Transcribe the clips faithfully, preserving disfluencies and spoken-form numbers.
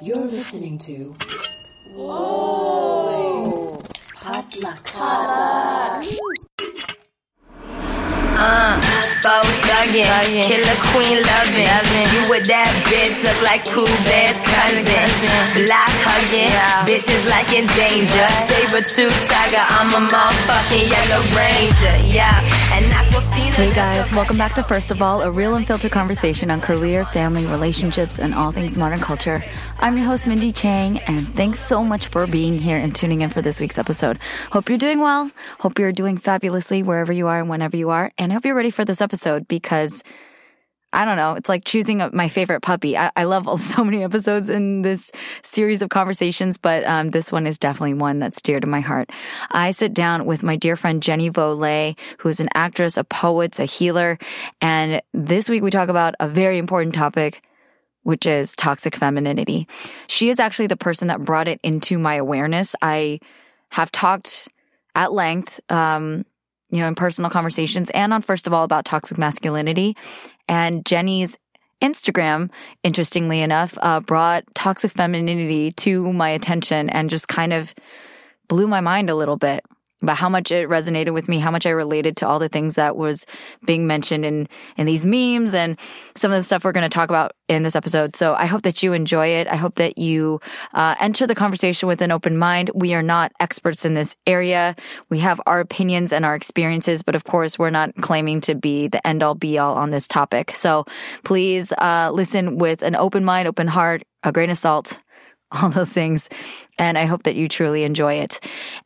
You're listening to Whoa Potluck. Potluck. Uh, foe thuggin', thuggin', killer queen lovin', lovin'. You with that bitch look like Pooh Bear's cousin. cousin. Block huggin', yeah. Bitches like in danger. Saber tooth tiger, I'm a motherfucking Yellow Ranger, yeah. And Awkwafina. Hey guys, welcome back to First of All, a real and filtered conversation on career, family, relationships, and all things modern culture. I'm your host, Mindy Chang, and thanks so much for being here and tuning in for this week's episode. Hope you're doing well. Hope you're doing fabulously wherever you are and whenever you are. And I hope you're ready for this episode because, I don't know, it's like choosing my favorite puppy. I, I love so many episodes in this series of conversations, but um, this one is definitely one that's dear to my heart. I sit down with my dear friend Jenny Volé, who is an actress, a poet, a healer, and this week we talk about a very important topic, which is toxic femininity. She is actually the person that brought it into my awareness. I have talked at length, um, you know, in personal conversations and on First of All about toxic masculinity. And Jenny's Instagram, interestingly enough, uh, brought toxic femininity to my attention and just kind of blew my mind a little bit about how much it resonated with me, how much I related to all the things that was being mentioned in, in these memes and some of the stuff we're going to talk about in this episode. So I hope that you enjoy it. I hope that you uh, enter the conversation with an open mind. We are not experts in this area. We have our opinions and our experiences, but of course, we're not claiming to be the end all be all on this topic. So please uh, listen with an open mind, open heart, a grain of salt, all those things. And I hope that you truly enjoy it.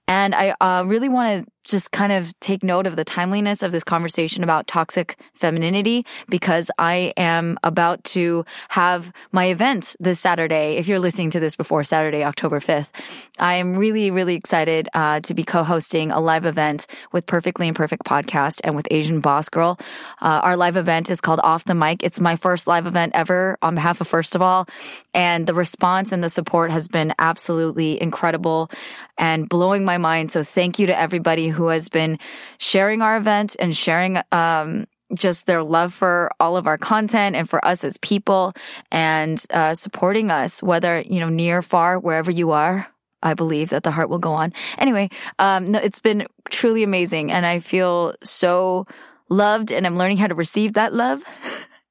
And I uh, really want to just kind of take note of the timeliness of this conversation about toxic femininity because I am about to have my event this Saturday. If you're listening to this before Saturday, October fifth, I am really, really excited uh, to be co-hosting a live event with Perfectly Imperfect Podcast and with Asian Boss Girl. Uh, our live event is called Off the Mic. It's my first live event ever on behalf of First of All. And the response and the support has been absolutely incredible and blowing my mind. So thank you to everybody who has been sharing our event and sharing um, just their love for all of our content and for us as people and uh, supporting us, whether, you know, near, far, wherever you are. I believe that the heart will go on. Anyway, um, no, it's been truly amazing and I feel so loved and I'm learning how to receive that love.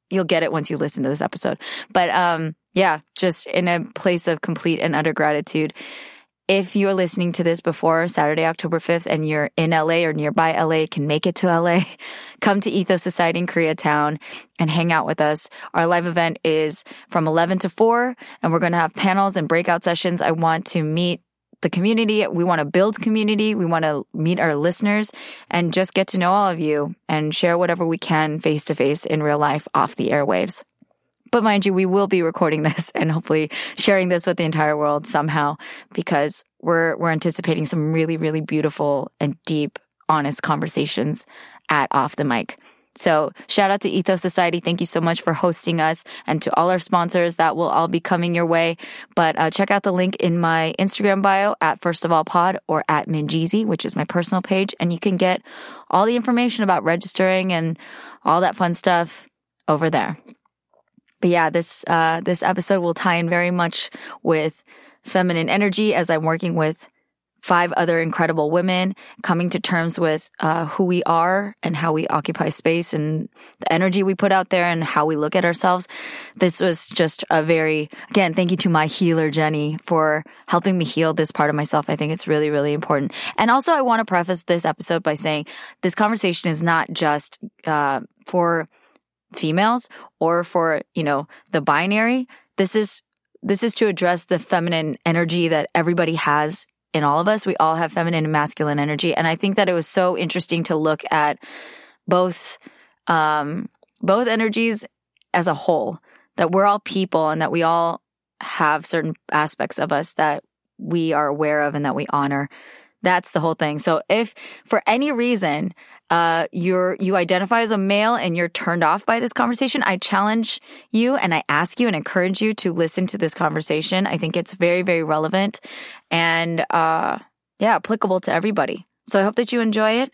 You'll get it once you listen to this episode. But um, yeah, just in a place of complete and utter gratitude. If you're listening to this before Saturday, October fifth, and you're in L A or nearby L A, can make it to L A, come to Ethos Society in Koreatown and hang out with us. Our live event is from eleven to four, and we're going to have panels and breakout sessions. I want to meet the community. We want to build community. We want to meet our listeners and just get to know all of you and share whatever we can face to face in real life off the airwaves. But mind you, we will be recording this and hopefully sharing this with the entire world somehow because we're we're anticipating some really, really beautiful and deep, honest conversations at Off the Mic. So shout out to Ethos Society. Thank you so much for hosting us and to all our sponsors that will all be coming your way. But uh, check out the link in my Instagram bio at First of All Pod or at Minjeezy, which is my personal page. And you can get all the information about registering and all that fun stuff over there. But yeah, this, uh, this episode will tie in very much with feminine energy as I'm working with five other incredible women coming to terms with uh, who we are and how we occupy space and the energy we put out there and how we look at ourselves. This was just a very, again, thank you to my healer, Jenny, for helping me heal this part of myself. I think it's really, really important. And also I want to preface this episode by saying this conversation is not just uh, for females or for, you know, the binary. This is, this is to address the feminine energy that everybody has in all of us. We all have feminine and masculine energy. And I think that it was so interesting to look at both, um, both energies as a whole, that we're all people and that we all have certain aspects of us that we are aware of and that we honor. That's the whole thing. So if for any reason, uh, you're, you identify as a male and you're turned off by this conversation, I challenge you and I ask you and encourage you to listen to this conversation. I think it's very, very relevant and, uh, yeah, applicable to everybody. So I hope that you enjoy it.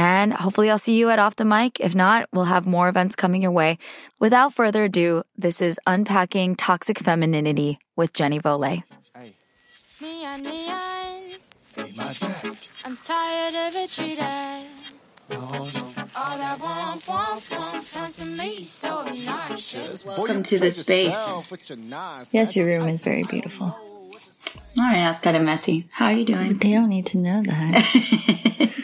And hopefully I'll see you at Off the Mic. If not, we'll have more events coming your way. Without further ado, this is Unpacking Toxic Femininity with Jenny Volé. Hey. Neon, neon. Hey, my dad. I'm tired of it treated. No, no. All that womp, womp, womp sounds to me so obnoxious. Welcome to the space. Yes, your room is very beautiful. All right, that's kind of messy. How are you doing? They don't need to know that.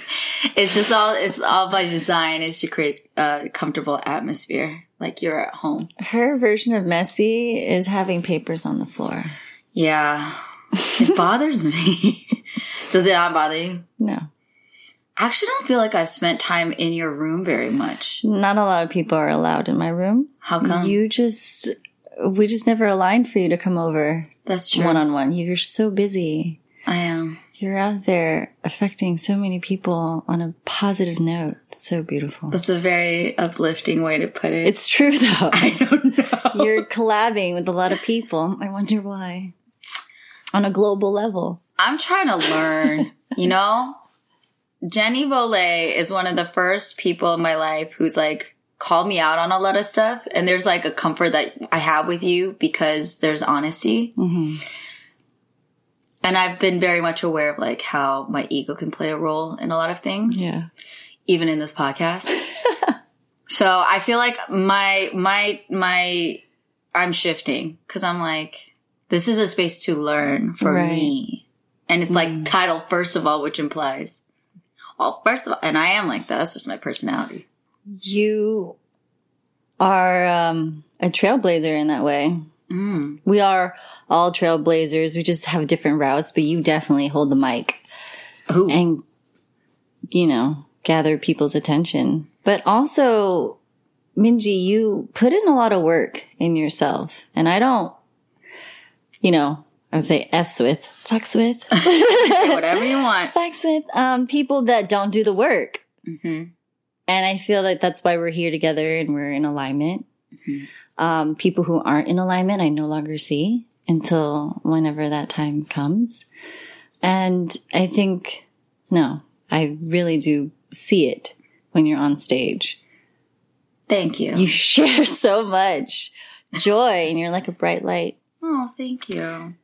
It's just all, it's all by design, is to create a comfortable atmosphere, like you're at home. Her version of messy is having papers on the floor. Yeah. It bothers me. Does it not bother you? No. I actually don't feel like I've spent time in your room very much. Not a lot of people are allowed in my room. How come? You just... We just never aligned for you to come over. That's true. One-on-one. You're so busy. I am. You're out there affecting so many people on a positive note. It's so beautiful. That's a very uplifting way to put it. It's true, though. I don't know. You're collabing with a lot of people. I wonder why. On a global level. I'm trying to learn, you know? Jenny Volé is one of the first people in my life who's like, call me out on a lot of stuff, and there's like a comfort that I have with you because there's honesty. Mm-hmm. And I've been very much aware of like how my ego can play a role in a lot of things. Yeah, even in this podcast. So I feel like my my my I'm shifting because I'm like, this is a space to learn for right. me, and it's mm-hmm. like title First of All, which implies, well, first of all, and I am like that. That's just my personality. You are um, a trailblazer in that way. Mm. We are all trailblazers. We just have different routes, but you definitely hold the mic. Ooh. And, you know, gather people's attention. But also, Minji, you put in a lot of work in yourself. And I don't, you know, I would say F's with, fucks with. Whatever you want. Fucks with um, people that don't do the work. Mm-hmm. And I feel like that's why we're here together and we're in alignment. Mm-hmm. Um, people who aren't in alignment, I no longer see until whenever that time comes. And I think, no, I really do see it when you're on stage. Thank you. You share so much joy and you're like a bright light. Oh, thank you.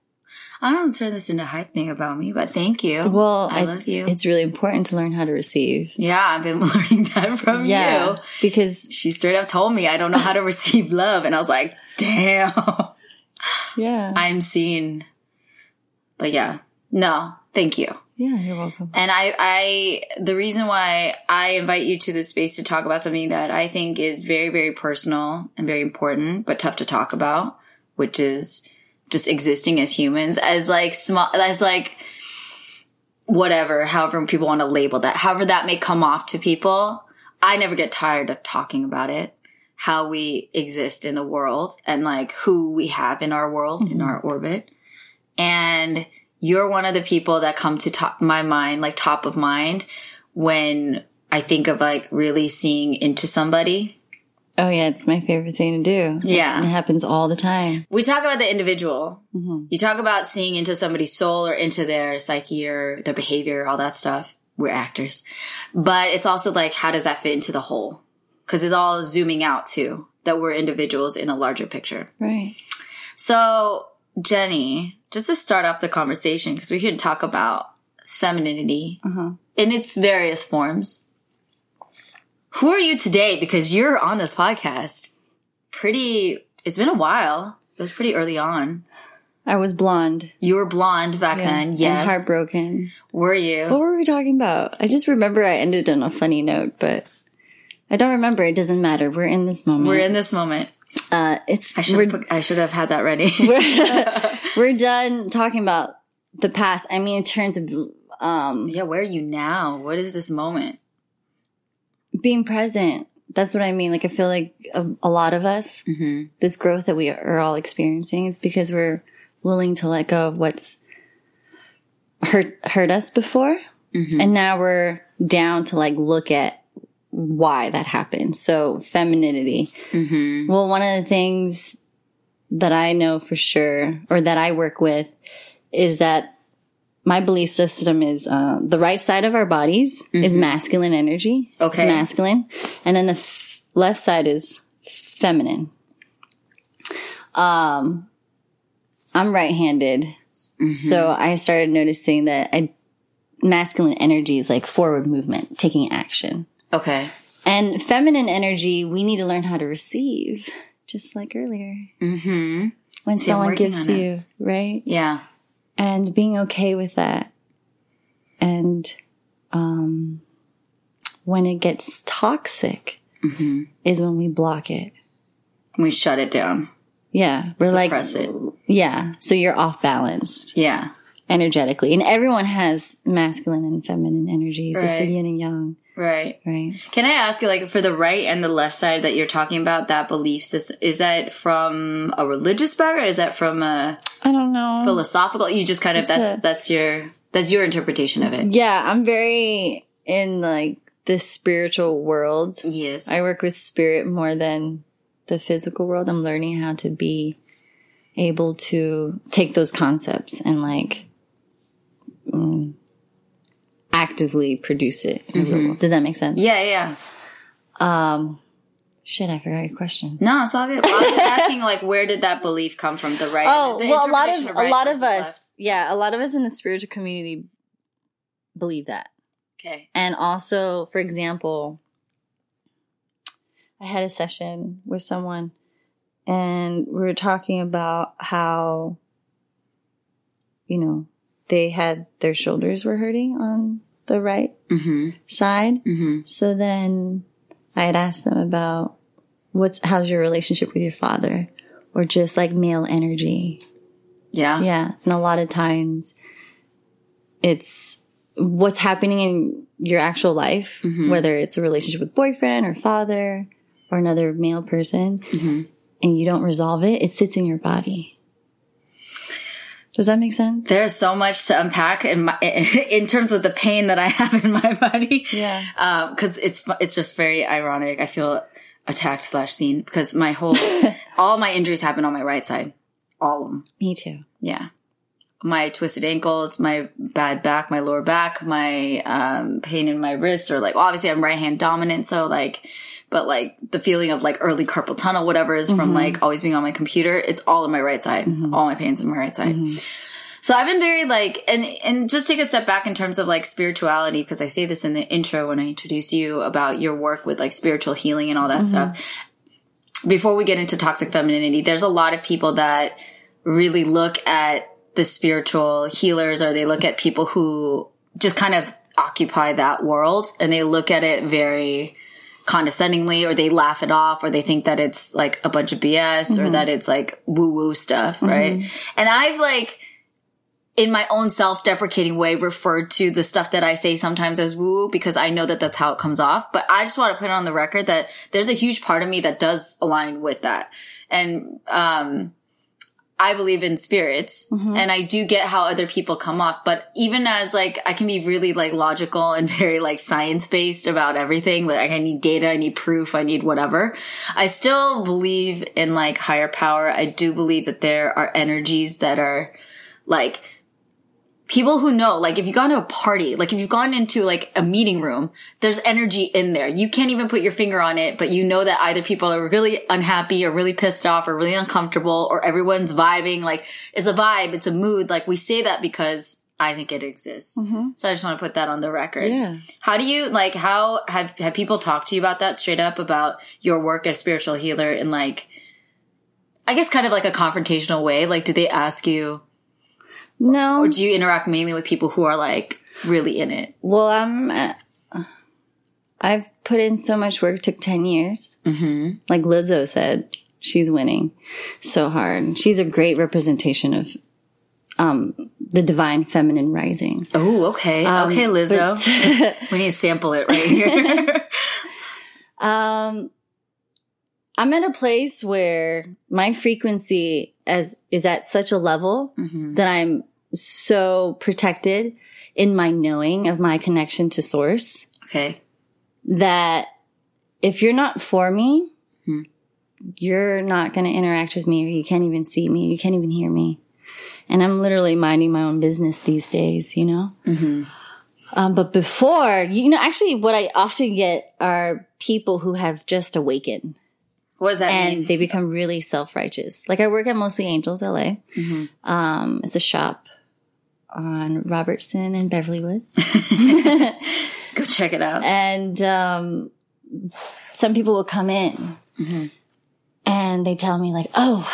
I don't turn this into a hype thing about me, but thank you. Well, I, I love you. It's really important to learn how to receive. Yeah, I've been learning that from yeah, you. Because she straight up told me I don't know how to receive love. And I was like, damn. Yeah. I'm seen. But yeah. No, thank you. Yeah, you're welcome. And I, I, the reason why I invite you to this space to talk about something that I think is very, very personal and very important, but tough to talk about, which is just existing as humans, as like small, as like whatever, however people want to label that, however that may come off to people. I never get tired of talking about it, how we exist in the world and like who we have in our world, mm-hmm. in our orbit. And you're one of the people that come to top my mind, like top of mind when I think of like really seeing into somebody. Oh, yeah. It's my favorite thing to do. Yeah. And it happens all the time. We talk about the individual. Mm-hmm. You talk about seeing into somebody's soul or into their psyche or their behavior, all that stuff. We're actors. But it's also like, how does that fit into the whole? Because it's all zooming out, too, that we're individuals in a larger picture. Right. So, Jenny, just to start off the conversation, because we're here to talk about femininity uh-huh. in its various forms. Who are you today? Because you're on this podcast. Pretty, it's been a while. It was pretty early on. I was blonde. You were blonde back yeah. then, yes. And heartbroken. Were you? What were we talking about? I just remember I ended on a funny note, but I don't remember. It doesn't matter. We're in this moment. We're in this moment. Uh, it's. I should, put, I should have had that ready. we're, we're done talking about the past. I mean, in terms of... Um, yeah, where are you now? What is this moment? Being present. That's what I mean. Like, I feel like a, a lot of us, mm-hmm. this growth that we are all experiencing is because we're willing to let go of what's hurt, hurt us before. Mm-hmm. And now we're down to like, look at why that happened. So femininity. Mm-hmm. Well, one of the things that I know for sure, or that I work with, is that my belief system is uh, the right side of our bodies mm-hmm. is masculine energy. Okay. It's masculine. And then the f- left side is feminine. Um, I'm right-handed. Mm-hmm. So I started noticing that I, masculine energy is like forward movement, taking action. Okay. And feminine energy, we need to learn how to receive, just like earlier. Mm-hmm. When See, someone gives you, right? Yeah. And being okay with that. And um, when it gets toxic mm-hmm. is when we block it. We shut it down. Yeah. We're Suppress like, it. Yeah. So you're off balanced. Yeah. Energetically. And everyone has masculine and feminine energies. Right. It's the yin and yang. Right. Right. Can I ask you, like, for the right and the left side that you're talking about, that belief system, is that from a religious background? Or is that from a... I don't know. Philosophical? You just kind of, it's that's a, that's your, that's your interpretation of it. Yeah. I'm very in, like, the spiritual world. Yes. I work with spirit more than the physical world. I'm learning how to be able to take those concepts and, like... Mm, actively produce it. Mm-hmm. Does that make sense? Yeah, yeah. Um, shit, I forgot your question. No, it's all good. Well, I was asking, like, where did that belief come from? The right? Oh, the well, a lot of, of right a lot of us, left. yeah, a lot of us in the spiritual community believe that. Okay. And also, for example, I had a session with someone, and we were talking about how, you know, they had their shoulders were hurting on the right mm-hmm. side. Mm-hmm. So then I had asked them about what's, how's your relationship with your father or just like male energy. Yeah. Yeah. And a lot of times it's what's happening in your actual life, mm-hmm. whether it's a relationship with boyfriend or father or another male person mm-hmm. and you don't resolve it. It sits in your body. Does that make sense? There's so much to unpack in my, in terms of the pain that I have in my body. Yeah. Um, cause it's, it's just very ironic. I feel attacked slash seen because my whole, all my injuries happen on my right side. All of them. Me too. Yeah. My twisted ankles, my bad back, my lower back, my, um, pain in my wrists or like, obviously I'm right hand dominant. So like, but like the feeling of like early carpal tunnel, whatever is mm-hmm. from like always being on my computer. It's all in my right side. Mm-hmm. All my pain's in my right side. Mm-hmm. So I've been very like, and, and just take a step back in terms of like spirituality, because I say this in the intro when I introduce you about your work with like spiritual healing and all that mm-hmm. stuff. Before we get into toxic femininity, there's a lot of people that really look at the spiritual healers or they look at people who just kind of occupy that world and they look at it very condescendingly or they laugh it off or they think that it's like a bunch of B S mm-hmm. or that it's like woo-woo stuff, right? Mm-hmm. And I've like in my own self-deprecating way referred to the stuff that I say sometimes as woo-woo because I know that that's how it comes off. But I just want to put it on the record that there's a huge part of me that does align with that. And um I believe in spirits mm-hmm. and I do get how other people come off, but even as like, I can be really like logical and very like science based about everything. Like I need data, I need proof, I need whatever. I still believe in like higher power. I do believe that there are energies that are like people who know, like if you gone to a party, like if you've gone into like a meeting room, there's energy in there. You can't even put your finger on it, but you know that either people are really unhappy or really pissed off or really uncomfortable or everyone's vibing. Like it's a vibe. It's a mood. Like we say that because I think it exists. Mm-hmm. So I just want to put that on the record. Yeah. How do you like, how have, have people talked to you about that straight up about your work as spiritual healer in like, I guess kind of like a confrontational way? Like, do they ask you, no. Or do you interact mainly with people who are like really in it? Well, I'm, uh, I've put in so much work. It took ten years. Mm-hmm. Like Lizzo said, she's winning so hard. She's a great representation of um, the divine feminine rising. Oh, okay. Um, okay, Lizzo. But- we need to sample it right here. um, I'm at a place where my frequency as is at such a level mm-hmm. that I'm so protected in my knowing of my connection to source. Okay. That if you're not for me, mm-hmm. you're not going to interact with me or you can't even see me. You can't even hear me. And I'm literally minding my own business these days, you know? Mm-hmm. Um, but before, you know, actually what I often get are people who have just awakened. What does that and mean? And they become really self-righteous. Like I work at Mostly Angels L A. Mm-hmm. Um, it's a shop on Robertson and Beverlywood. Go check it out. And um, some people will come in mm-hmm. and they tell me like, oh,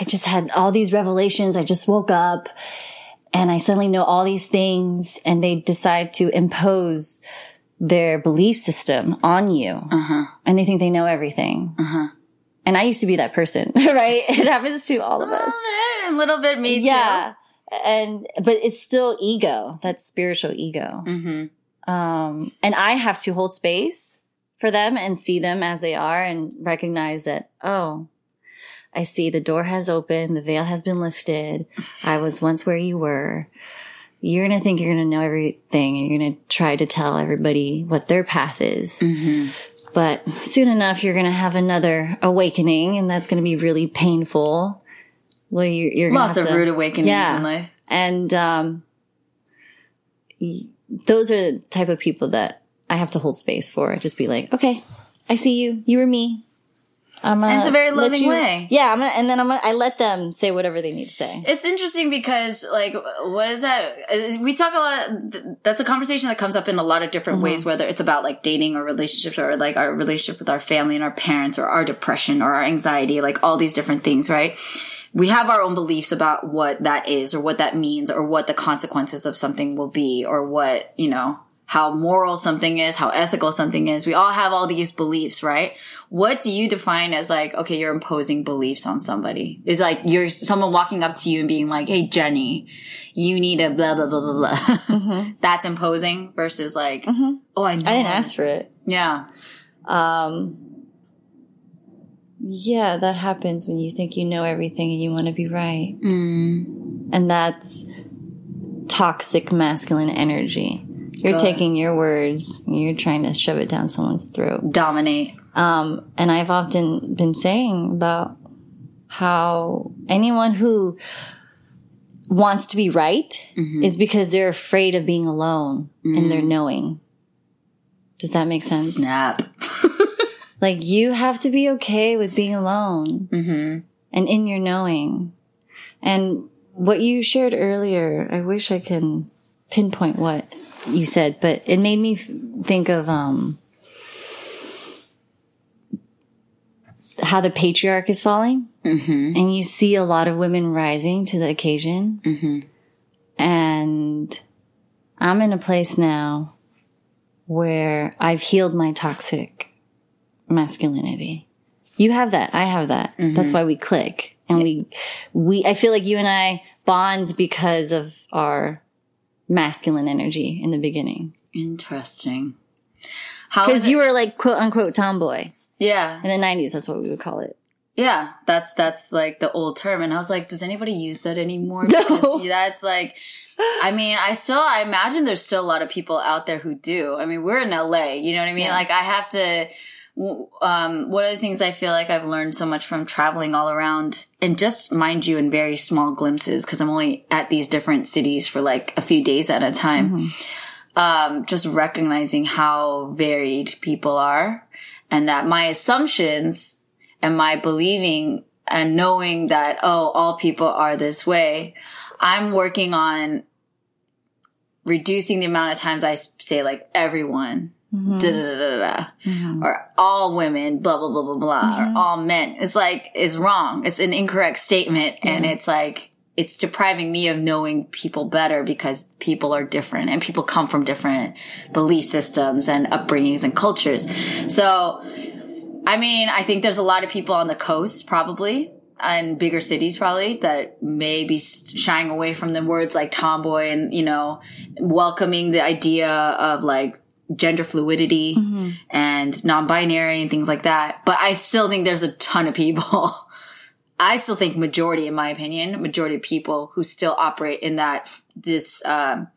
I just had all these revelations. I just woke up and I suddenly know all these things, and they decide to impose their belief system on you. Uh-huh. And they think they know everything. Uh-huh. And I used to be that person, right? It happens to all of us. A little bit, me too. Yeah. And, but it's still ego. That's spiritual ego. Mm-hmm. Um, and I have to hold space for them and see them as they are and recognize that, oh, I see the door has opened. The veil has been lifted. I was once where you were. You're going to think you're going to know everything, and you're going to try to tell everybody what their path is. Mm-hmm. But soon enough, you're going to have another awakening, and that's going to be really painful. Well, you, you're going to have lots of rude awakenings yeah. in life. And um, those are the type of people that I have to hold space for. I just be like, okay, I see you. You were me. I'm and it's a very loving you, way. Yeah, I'm gonna, and then I'm gonna, I let them say whatever they need to say. It's interesting because, like, what is that? We talk a lot. That's a conversation that comes up in a lot of different mm-hmm. ways, whether it's about, like, dating or relationships or, like, our relationship with our family and our parents or our depression or our anxiety, like, all these different things, right? We have our own beliefs about what that is or what that means or what the consequences of something will be or what, you know, how moral something is, how ethical something is. We all have all these beliefs, right? What do you define as like, okay, you're imposing beliefs on somebody? Is like you're someone walking up to you and being like, hey, Jenny, you need a blah, blah, blah, blah, blah. Mm-hmm. That's imposing versus like, mm-hmm. oh, I, know I didn't I, ask for it. Yeah. Um, yeah, that happens when you think you know everything and you want to be right. Mm. And that's toxic masculine energy. You're Go taking ahead. Your words, and you're trying to shove it down someone's throat. Dominate. Um, and I've often been saying about how anyone who wants to be right mm-hmm. is because they're afraid of being alone mm-hmm. in their knowing. Does that make sense? Snap. Like, you have to be okay with being alone mm-hmm. and in your knowing. And what you shared earlier, I wish I can pinpoint what you said, but it made me f- think of um, how the patriarch is falling. Mm-hmm. And you see a lot of women rising to the occasion. Mm-hmm. And I'm in a place now where I've healed my toxic masculinity. You have that. I have that. Mm-hmm. That's why we click. And we, we, I feel like you and I bond because of our masculine energy in the beginning. Interesting. How? Because you were like quote unquote tomboy. Yeah. In the nineties, that's what we would call it. Yeah, that's that's like the old term, and I was like, does anybody use that anymore? No. That's like, I mean, I still, I imagine there's still a lot of people out there who do. I mean, we're in L A, you know what I mean? Yeah. Like, I have to. Um, one of the things I feel like I've learned so much from traveling all around, and just mind you in very small glimpses, because I'm only at these different cities for like a few days at a time, mm-hmm. um, just recognizing how varied people are, and that my assumptions and my believing and knowing that, oh, all people are this way, I'm working on reducing the amount of times I say like everyone. Mm-hmm. Da, da, da, da, da. Mm-hmm. Or all women, blah, blah, blah, blah, blah, mm-hmm. or all men. It's like, it's wrong. It's an incorrect statement. Mm-hmm. And it's like, it's depriving me of knowing people better, because people are different and people come from different belief systems and upbringings and cultures. So, I mean, I think there's a lot of people on the coast probably and bigger cities probably that may be shying away from the words like tomboy and, you know, welcoming the idea of like, gender fluidity mm-hmm. and non-binary and things like that. But I still think there's a ton of people. I still think majority, in my opinion, majority of people who still operate in that, this um,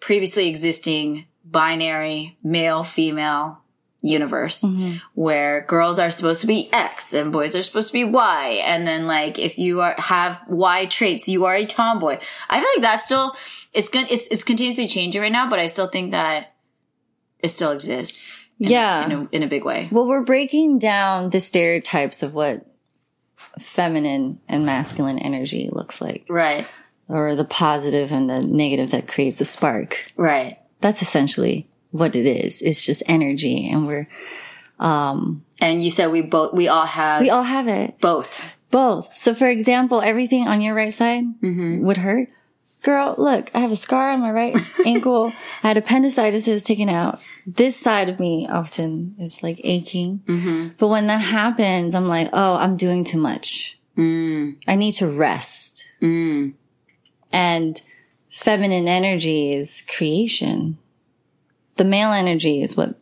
previously existing binary, male, female, universe mm-hmm. where girls are supposed to be X and boys are supposed to be Y. And then like, if you are, have Y traits, you are a tomboy. I feel like that's still, it's good. It's, it's continuously changing right now, but I still think that it still exists. In, yeah. In a, in a big way. Well, we're breaking down the stereotypes of what feminine and masculine energy looks like. Right. Or the positive and the negative that creates a spark. Right. That's essentially what it is. It's just energy. And we're, um, and you said we both, we all have, we all have it. Both. Both. So for example, everything on your right side mm-hmm. would hurt. Girl, look, I have a scar on my right ankle. I had appendicitis that was taken out. This side of me often is like aching. Mm-hmm. But when that happens, I'm like, oh, I'm doing too much. Mm. I need to rest. Mm. And feminine energy is creation. The male energy is what,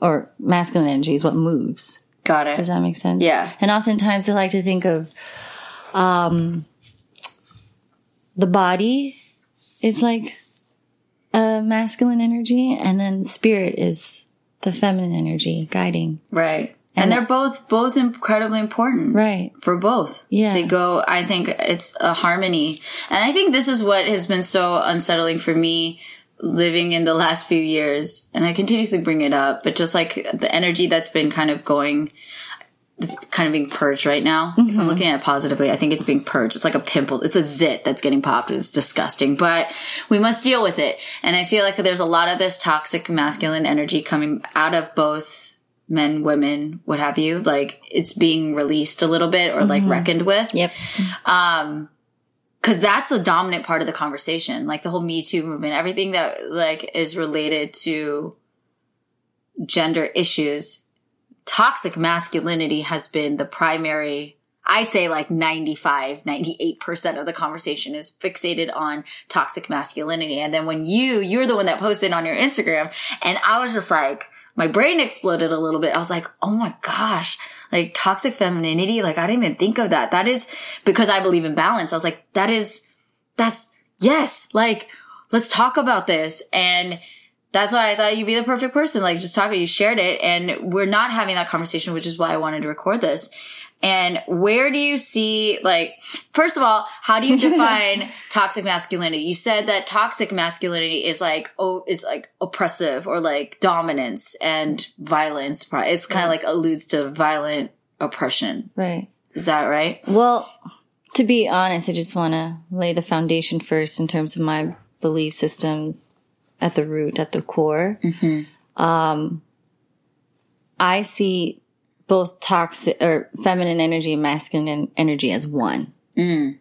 or masculine energy is what moves. Got it. Does that make sense? Yeah. And oftentimes I like to think of, um, the body is like a masculine energy, and then spirit is the feminine energy guiding. Right. And, and they're both, both incredibly important. Right. For both. Yeah. They go, I think it's a harmony. And I think this is what has been so unsettling for me living in the last few years. And I continuously bring it up, but just like the energy that's been kind of going, it's kind of being purged right now. Mm-hmm. If I'm looking at it positively, I think it's being purged. It's like a pimple. It's a zit that's getting popped. It's disgusting, but we must deal with it. And I feel like there's a lot of this toxic masculine energy coming out of both men, women, what have you. Like it's being released a little bit or mm-hmm. like reckoned with. Yep. Um, cause that's a dominant part of the conversation. Like the whole Me Too movement, everything that like is related to gender issues. Toxic masculinity has been the primary, I'd say like ninety-five, ninety-eight percent of the conversation is fixated on toxic masculinity. And then when you, you're the one that posted on your Instagram, and I was just like, my brain exploded a little bit. I was like, oh my gosh, like toxic femininity. Like I didn't even think of that. That is because I believe in balance. I was like, that is, that's yes. Like let's talk about this. And that's why I thought you'd be the perfect person. Like, just talk, you shared it, and we're not having that conversation, which is why I wanted to record this. And where do you see, like, first of all, how do you define toxic masculinity? You said that toxic masculinity is like, oh, is like oppressive or like dominance and violence. It's kind of yeah. like alludes to violent oppression. Right. Is that right? Well, to be honest, I just want to lay the foundation first in terms of my belief systems. At the root, at the core. Mm-hmm. Um, I see both toxic or feminine energy and masculine energy as one. Mm.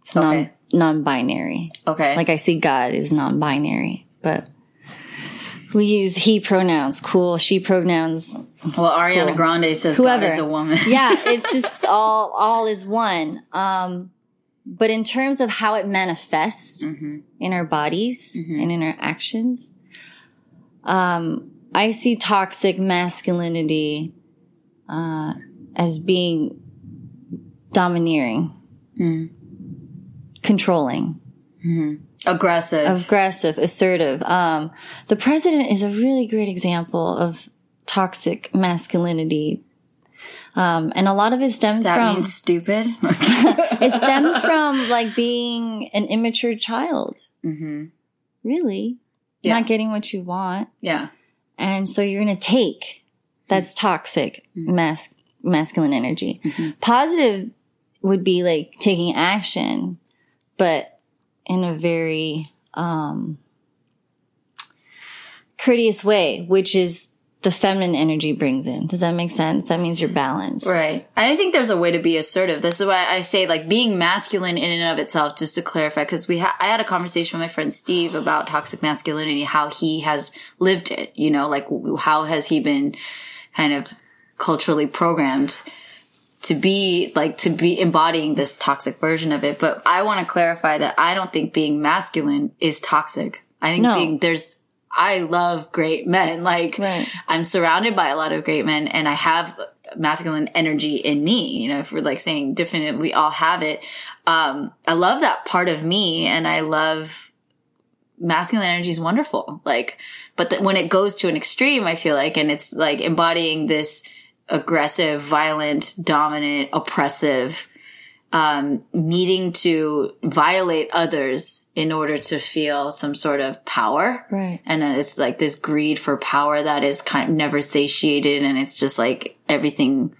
It's okay. non, non-binary. Okay. Like I see God is non-binary, but we use he pronouns. Cool. She pronouns. Well, Ariana cool. Grande says whoever. God is a woman. Yeah. It's just all, all is one. Um, But in terms of how it manifests mm-hmm. in our bodies mm-hmm. and in our actions, um, I see toxic masculinity uh, as being domineering, mm. controlling, mm-hmm. aggressive, aggressive, assertive. Um, the president is a really great example of toxic masculinity. Um, and a lot of it stems Does that from mean stupid. It stems from like being an immature child. Mm-hmm. Really? Yeah. Not getting what you want. Yeah. And so you're going to take. That's toxic mm-hmm. mas- masculine energy. Mm-hmm. Positive would be like taking action, but in a very, um, courteous way, which is the feminine energy brings in. Does that make sense? That means you're balanced. Right. I think there's a way to be assertive. This is why I say like being masculine in and of itself, just to clarify, because we ha- I had a conversation with my friend Steve about toxic masculinity, how he has lived it, you know, like how has he been kind of culturally programmed to be like, to be embodying this toxic version of it. But I want to clarify that I don't think being masculine is toxic. I think no. being, there's, I love great men. Like right. I'm surrounded by a lot of great men, and I have masculine energy in me. You know, if we're like saying definite, we all have it. Um, I love that part of me, and I love masculine energy is wonderful. Like, but the, when it goes to an extreme, I feel like, and it's like embodying this aggressive, violent, dominant, oppressive, um, needing to violate others in order to feel some sort of power. Right. And then it's like this greed for power that is kind of never satiated. And it's just like everything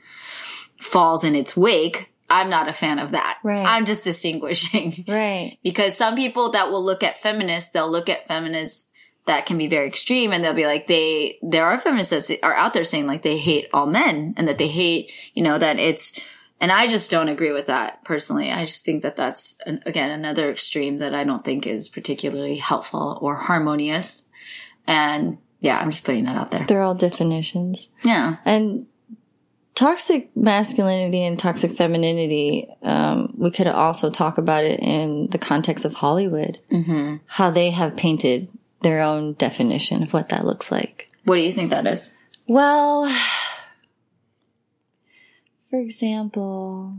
falls in its wake. I'm not a fan of that. Right. I'm just distinguishing. Right. Because some people that will look at feminists, they'll look at feminists that can be very extreme, and they'll be like, they, there are feminists that are out there saying like they hate all men and that they hate, you know, that it's, and I just don't agree with that personally. I just think that that's, an, again, another extreme that I don't think is particularly helpful or harmonious. And yeah, I'm just putting that out there. They're all definitions. Yeah. And toxic masculinity and toxic femininity, um, we could also talk about it in the context of Hollywood, mm-hmm. how they have painted their own definition of what that looks like. What do you think that is? Well, for example,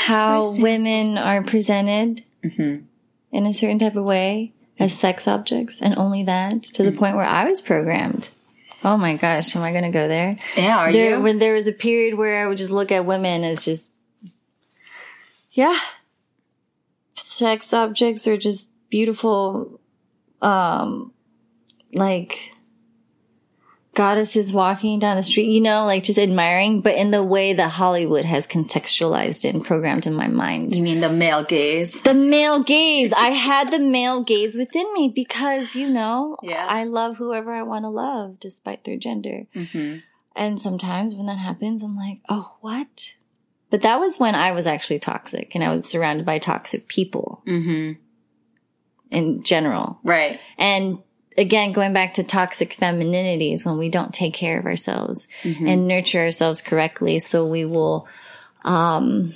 how for example. women are presented mm-hmm. in a certain type of way as sex objects, and only that, to the mm-hmm. point where I was programmed. Oh my gosh, am I going to go there? Yeah, are there, you? When there was a period where I would just look at women as just, yeah, sex objects are just beautiful, um, like goddesses walking down the street, you know, like just admiring, but in the way that Hollywood has contextualized it and programmed in my mind. You mean the male gaze? The male gaze. I had the male gaze within me because, you know, yeah. I love whoever I want to love despite their gender. Mm-hmm. And sometimes when that happens, I'm like, oh, what? But that was when I was actually toxic and I was surrounded by toxic people mm-hmm. in general. Right. And again, going back to toxic femininity is when we don't take care of ourselves mm-hmm. and nurture ourselves correctly. So we will, um,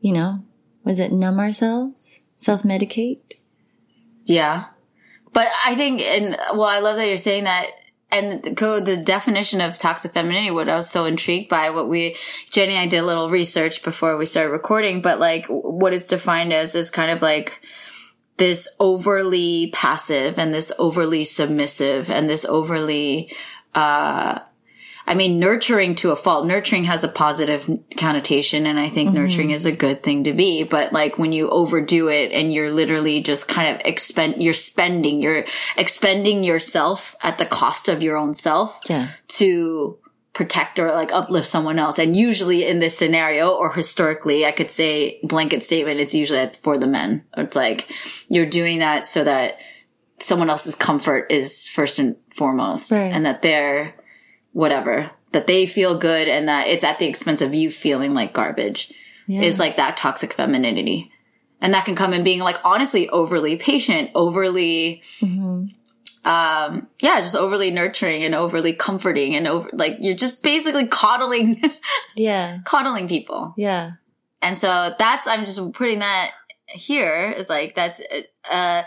you know, what is it? Numb ourselves, self-medicate. Yeah. But I think, and well, I love that you're saying that. And go the definition of toxic femininity, what I was so intrigued by, what we, Jenny and I did a little research before we started recording, but like what it's defined as is kind of like this overly passive and this overly submissive and this overly, uh, I mean, nurturing to a fault. Nurturing has a positive connotation, and I think mm-hmm. nurturing is a good thing to be. But like when you overdo it and you're literally just kind of expend, you're spending, you're expending yourself at the cost of your own self yeah. to protect or like uplift someone else. And usually in this scenario, or historically, I could say blanket statement, it's usually for the men. It's like you're doing that so that someone else's comfort is first and foremost right. and that they're whatever, that they feel good and that it's at the expense of you feeling like garbage yeah. is like that toxic femininity. And that can come in being like, honestly, overly patient, overly, mm-hmm. Um, yeah, just overly nurturing and overly comforting and over, like, you're just basically coddling, yeah, coddling people. Yeah. And so that's, I'm just putting that here is like, that's a,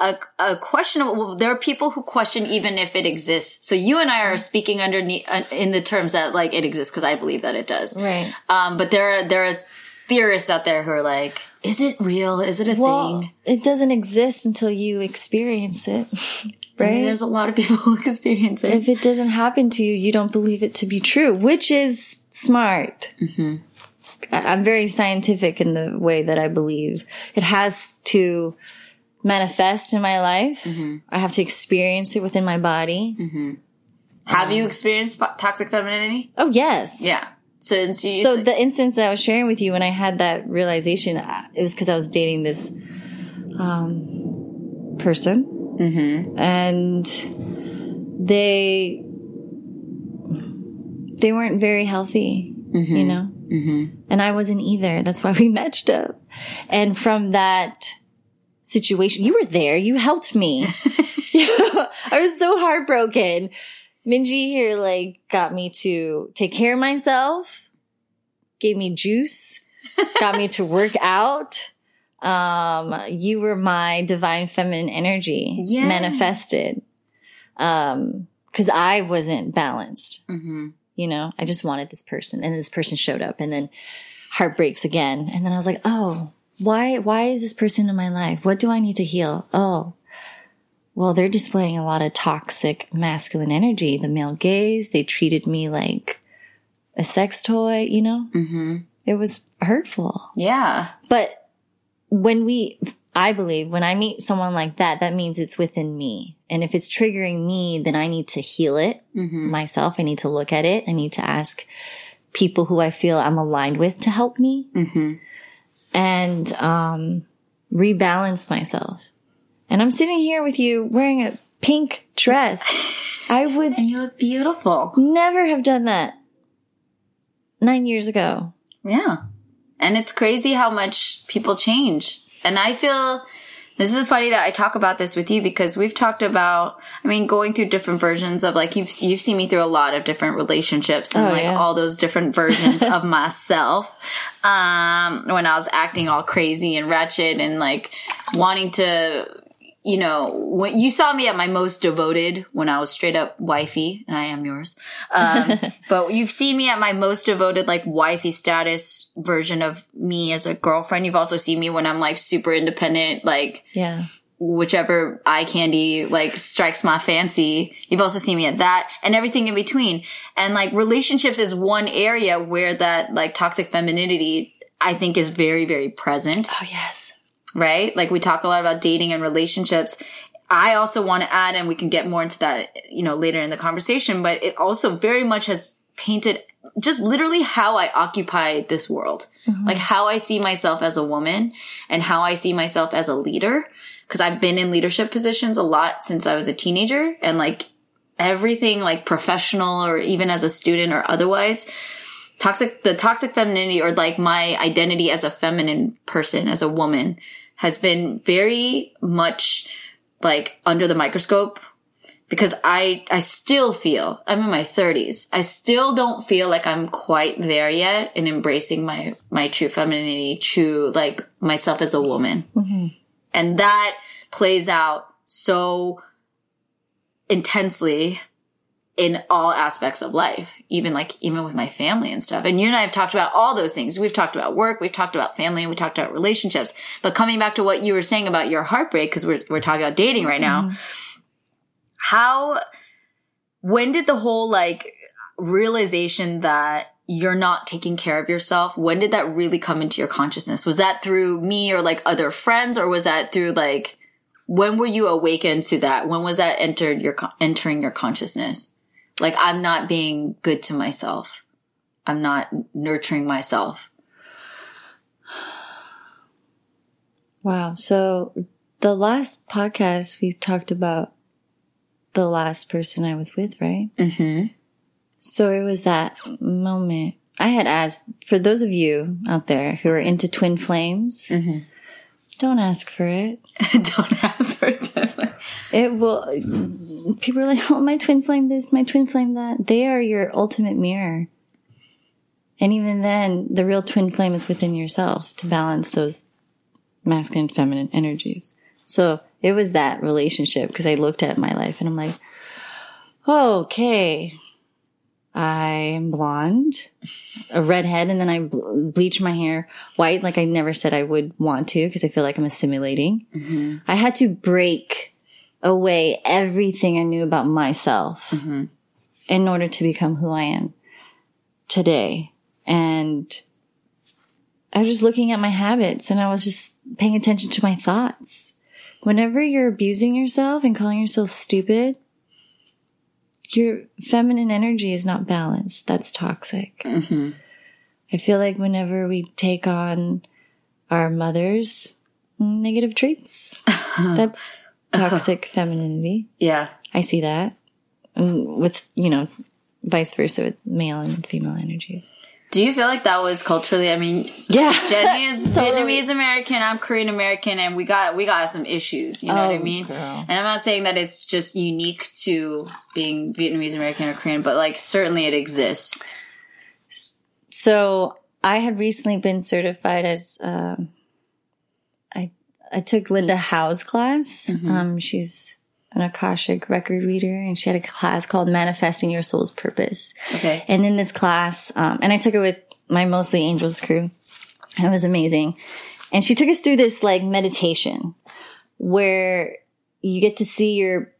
a, a questionable, well, there are people who question even if it exists. So you and I are speaking underneath in the terms that like it exists, cause I believe that it does. Right. Um, but there are, there are theorists out there who are like, is it real? Is it a well, thing? It doesn't exist until you experience it. Right? I mean, there's a lot of people who experience it. If it doesn't happen to you, you don't believe it to be true, which is smart. Mm-hmm. I- I'm very scientific in the way that I believe. It has to manifest in my life. Mm-hmm. I have to experience it within my body. Mm-hmm. Have um, you experienced toxic femininity? Oh, yes. Yeah. So, so, you, so like, the instance that I was sharing with you when I had that realization, it was because I was dating this um, person. Mm-hmm. And they, they weren't very healthy, mm-hmm. you know, mm-hmm. and I wasn't either. That's why we matched up. And from that situation, you were there, you helped me. I was so heartbroken. Minji here, like, got me to take care of myself, gave me juice, got me to work out. Um, you were my divine feminine energy yes. manifested. Um, cause I wasn't balanced, mm-hmm. you know, I just wanted this person and this person showed up and then heartbreaks again. And then I was like, oh, Why, why is this person in my life? What do I need to heal? Oh, well, they're displaying a lot of toxic masculine energy. The male gaze, they treated me like a sex toy, you know? Mm-hmm. It was hurtful. Yeah. But when we, I believe, when I meet someone like that, that means it's within me. And if it's triggering me, then I need to heal it mm-hmm. myself. I need to look at it. I need to ask people who I feel I'm aligned with to help me mm-hmm. and um, rebalance myself. And I'm sitting here with you wearing a pink dress. I would. And you look beautiful. Never have done that nine years ago. Yeah. And it's crazy how much people change. And I feel this is funny that I talk about this with you because we've talked about, I mean, going through different versions of like, you've, you've seen me through a lot of different relationships and oh, like yeah. all those different versions of myself. Um, when I was acting all crazy and wretched and like wanting to, you know, when you saw me at my most devoted when I was straight up wifey, and I am yours. Um, but you've seen me at my most devoted, like wifey status version of me as a girlfriend. You've also seen me when I'm like super independent, like yeah, whichever eye candy like strikes my fancy. You've also seen me at that and everything in between. And like relationships is one area where that like toxic femininity, I think, is very, very present. Oh, yes. Right? Like we talk a lot about dating and relationships. I also want to add, and we can get more into that, you know, later in the conversation, but it also very much has painted just literally how I occupy this world. Mm-hmm. Like how I see myself as a woman and how I see myself as a leader. Cause I've been in leadership positions a lot since I was a teenager, and like everything like professional or even as a student or otherwise, toxic, the toxic femininity or like my identity as a feminine person, as a woman, has been very much like under the microscope because I, I still feel I'm in my thirties. I still don't feel like I'm quite there yet in embracing my, my true femininity, true, like myself as a woman. Mm-hmm. And that plays out so intensely in all aspects of life, even like, even with my family and stuff. And you and I have talked about all those things. We've talked about work, we've talked about family, and we talked about relationships. But coming back to what you were saying about your heartbreak, because we're, we're talking about dating right now. Mm-hmm. How, when did the whole like realization that you're not taking care of yourself, when did that really come into your consciousness? Was that through me or like other friends, or was that through like, when were you awakened to that? When was that entered your, entering your consciousness? Like, I'm not being good to myself. I'm not nurturing myself. Wow. So the last podcast, we talked about the last person I was with, right? Mm-hmm. So it was that moment. I had asked, for those of you out there who are into twin flames, mm-hmm. don't ask for it. Don't ask for it. It will. People are like, oh, my twin flame this, my twin flame that. They are your ultimate mirror. And even then, the real twin flame is within yourself to balance those masculine, feminine energies. So it was that relationship, because I looked at my life and I'm like, okay, I am blonde, a redhead, and then I ble- bleach my hair white like I never said I would want to, because I feel like I'm assimilating. Mm-hmm. I had to break away everything I knew about myself mm-hmm. in order to become who I am today. And I was just looking at my habits, and I was just paying attention to my thoughts. Whenever you're abusing yourself and calling yourself stupid, your feminine energy is not balanced. That's toxic. Mm-hmm. I feel like whenever we take on our mother's negative traits, that's toxic femininity. Yeah. I see that. And with, you know, vice versa with male and female energies. Do you feel like that was culturally, I mean, yeah. Jenny is totally. Vietnamese American, I'm Korean American, and we got we got some issues, you know oh, what I mean? Girl. And I'm not saying that it's just unique to being Vietnamese American or Korean, but like certainly it exists. So I had recently been certified as, uh, I I took Linda Howe's class. Mm-hmm. Um, she's an Akashic record reader, and she had a class called Manifesting Your Soul's Purpose. Okay. And in this class, um, and I took it with my Mostly Angels crew. It was amazing. And she took us through this like meditation where you get to see your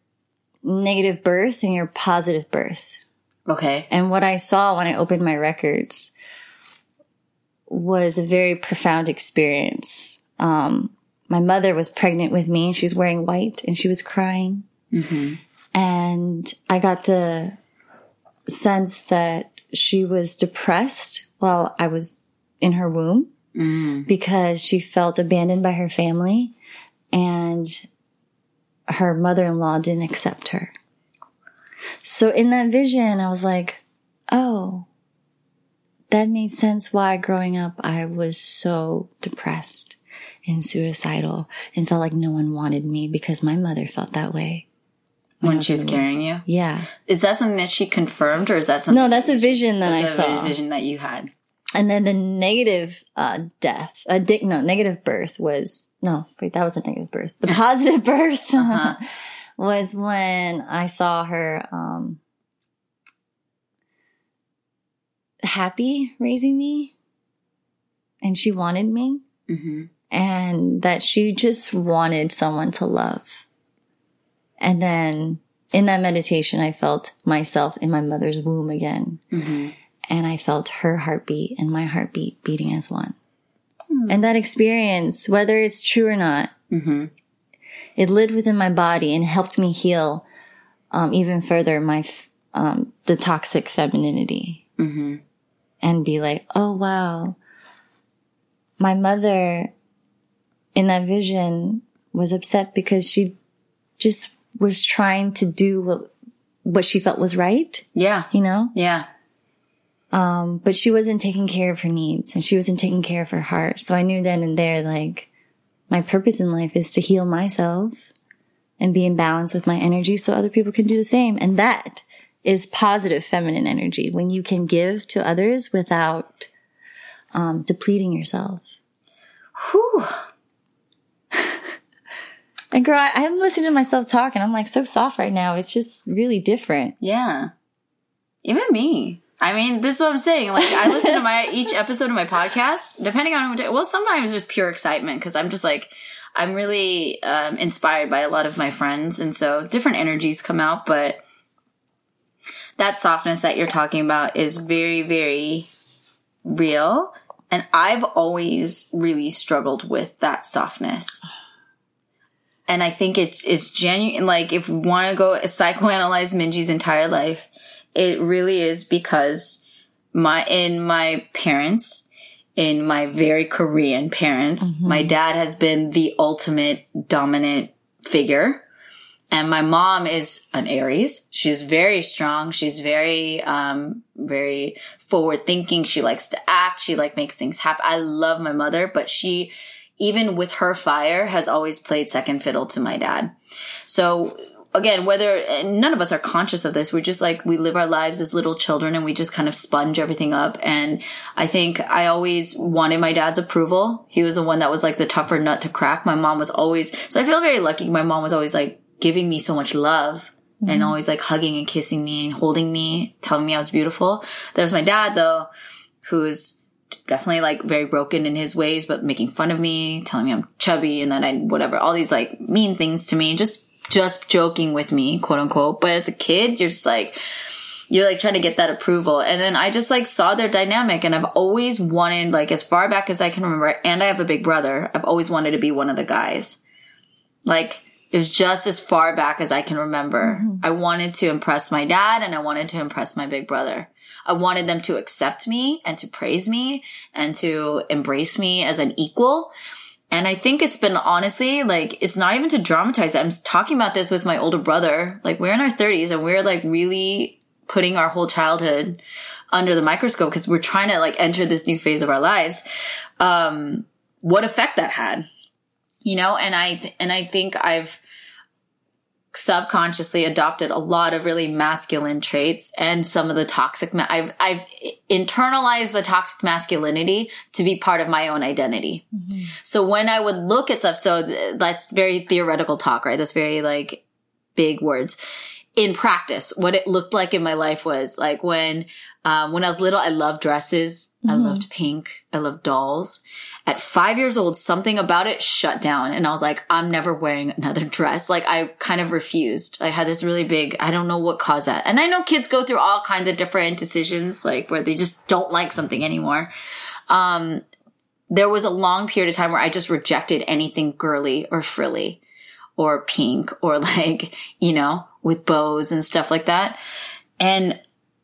negative birth and your positive birth. Okay. And what I saw when I opened my records was a very profound experience. Um, my mother was pregnant with me. She was wearing white and she was crying. Mm-hmm. And I got the sense that she was depressed while I was in her womb mm. because she felt abandoned by her family and her mother-in-law didn't accept her. So in that vision, I was like, oh, that made sense why growing up I was so depressed and suicidal and felt like no one wanted me because my mother felt that way. When, when she was carrying you? Yeah. Is that something that she confirmed or is that something? No, that's a vision that I saw. That's a vision that you had. And then the negative uh, death, uh, di- no, negative birth was, no, wait, that was a negative birth. The positive birth uh-huh. was when I saw her um, happy raising me and she wanted me mm-hmm. and that she just wanted someone to love. And then in that meditation, I felt myself in my mother's womb again. Mm-hmm. And I felt her heartbeat and my heartbeat beating as one. Mm-hmm. And that experience, whether it's true or not, mm-hmm. it lived within my body and helped me heal um, even further my f- um, the toxic femininity. Mm-hmm. And be like, oh, wow, my mother in that vision was upset because she just was trying to do what, what she felt was right. Yeah. You know? Yeah. Um, but she wasn't taking care of her needs and she wasn't taking care of her heart. So I knew then and there, like, my purpose in life is to heal myself and be in balance with my energy so other people can do the same. And that is positive feminine energy when you can give to others without, um, depleting yourself. Whew. And girl, I, I'm listening to myself talk and I'm like so soft right now. It's just really different. Yeah. Even me. I mean, this is what I'm saying. Like, I listen to my each episode of my podcast, depending on what day. Well, sometimes just pure excitement because I'm just like, I'm really um, inspired by a lot of my friends. And so different energies come out. But that softness that you're talking about is very, very real. And I've always really struggled with that softness. And I think it's it's genuine. Like, if we want to go psychoanalyze Minjeezy's entire life, it really is because my in my parents, in my very Korean parents, mm-hmm. my dad has been the ultimate dominant figure. And my mom is an Aries. She's very strong. She's very, um, very forward thinking. She likes to act. She like makes things happen. I love my mother, but she... even with her fire, has always played second fiddle to my dad. So again, whether none of us are conscious of this, we're just like, we live our lives as little children and we just kind of sponge everything up. And I think I always wanted my dad's approval. He was the one that was like the tougher nut to crack. My mom was always, so I feel very lucky. My mom was always like giving me so much love mm-hmm. and always like hugging and kissing me and holding me, telling me I was beautiful. There's my dad though, who's definitely like very broken in his ways, but making fun of me, telling me I'm chubby and that I whatever, all these like mean things to me, just just joking with me, quote unquote. But as a kid, you're just like you're like trying to get that approval. And then I just like saw their dynamic, and I've always wanted, like as far back as I can remember, and I have a big brother, I've always wanted to be one of the guys. Like it was just as far back as I can remember. Mm-hmm. I wanted to impress my dad and I wanted to impress my big brother. I wanted them to accept me and to praise me and to embrace me as an equal. And I think it's been honestly, like, it's not even to dramatize it. I'm talking about this with my older brother. Like, we're in our thirties and we're like really putting our whole childhood under the microscope because we're trying to like enter this new phase of our lives. Um, what effect that had, you know? And I, th- and I think I've subconsciously adopted a lot of really masculine traits and some of the toxic. Ma- I've I've internalized the toxic masculinity to be part of my own identity. Mm-hmm. So when I would look at stuff, so th- that's very theoretical talk, right? That's very like big words. In practice, what it looked like in my life was like when um, when I was little, I loved dresses. Mm-hmm. I loved pink. I loved dolls. At five years old, something about it shut down. And I was like, I'm never wearing another dress. Like, I kind of refused. I had this really big, I don't know what caused that. And I know kids go through all kinds of different decisions, like where they just don't like something anymore. Um, there was a long period of time where I just rejected anything girly or frilly or pink or like, you know, with bows and stuff like that. And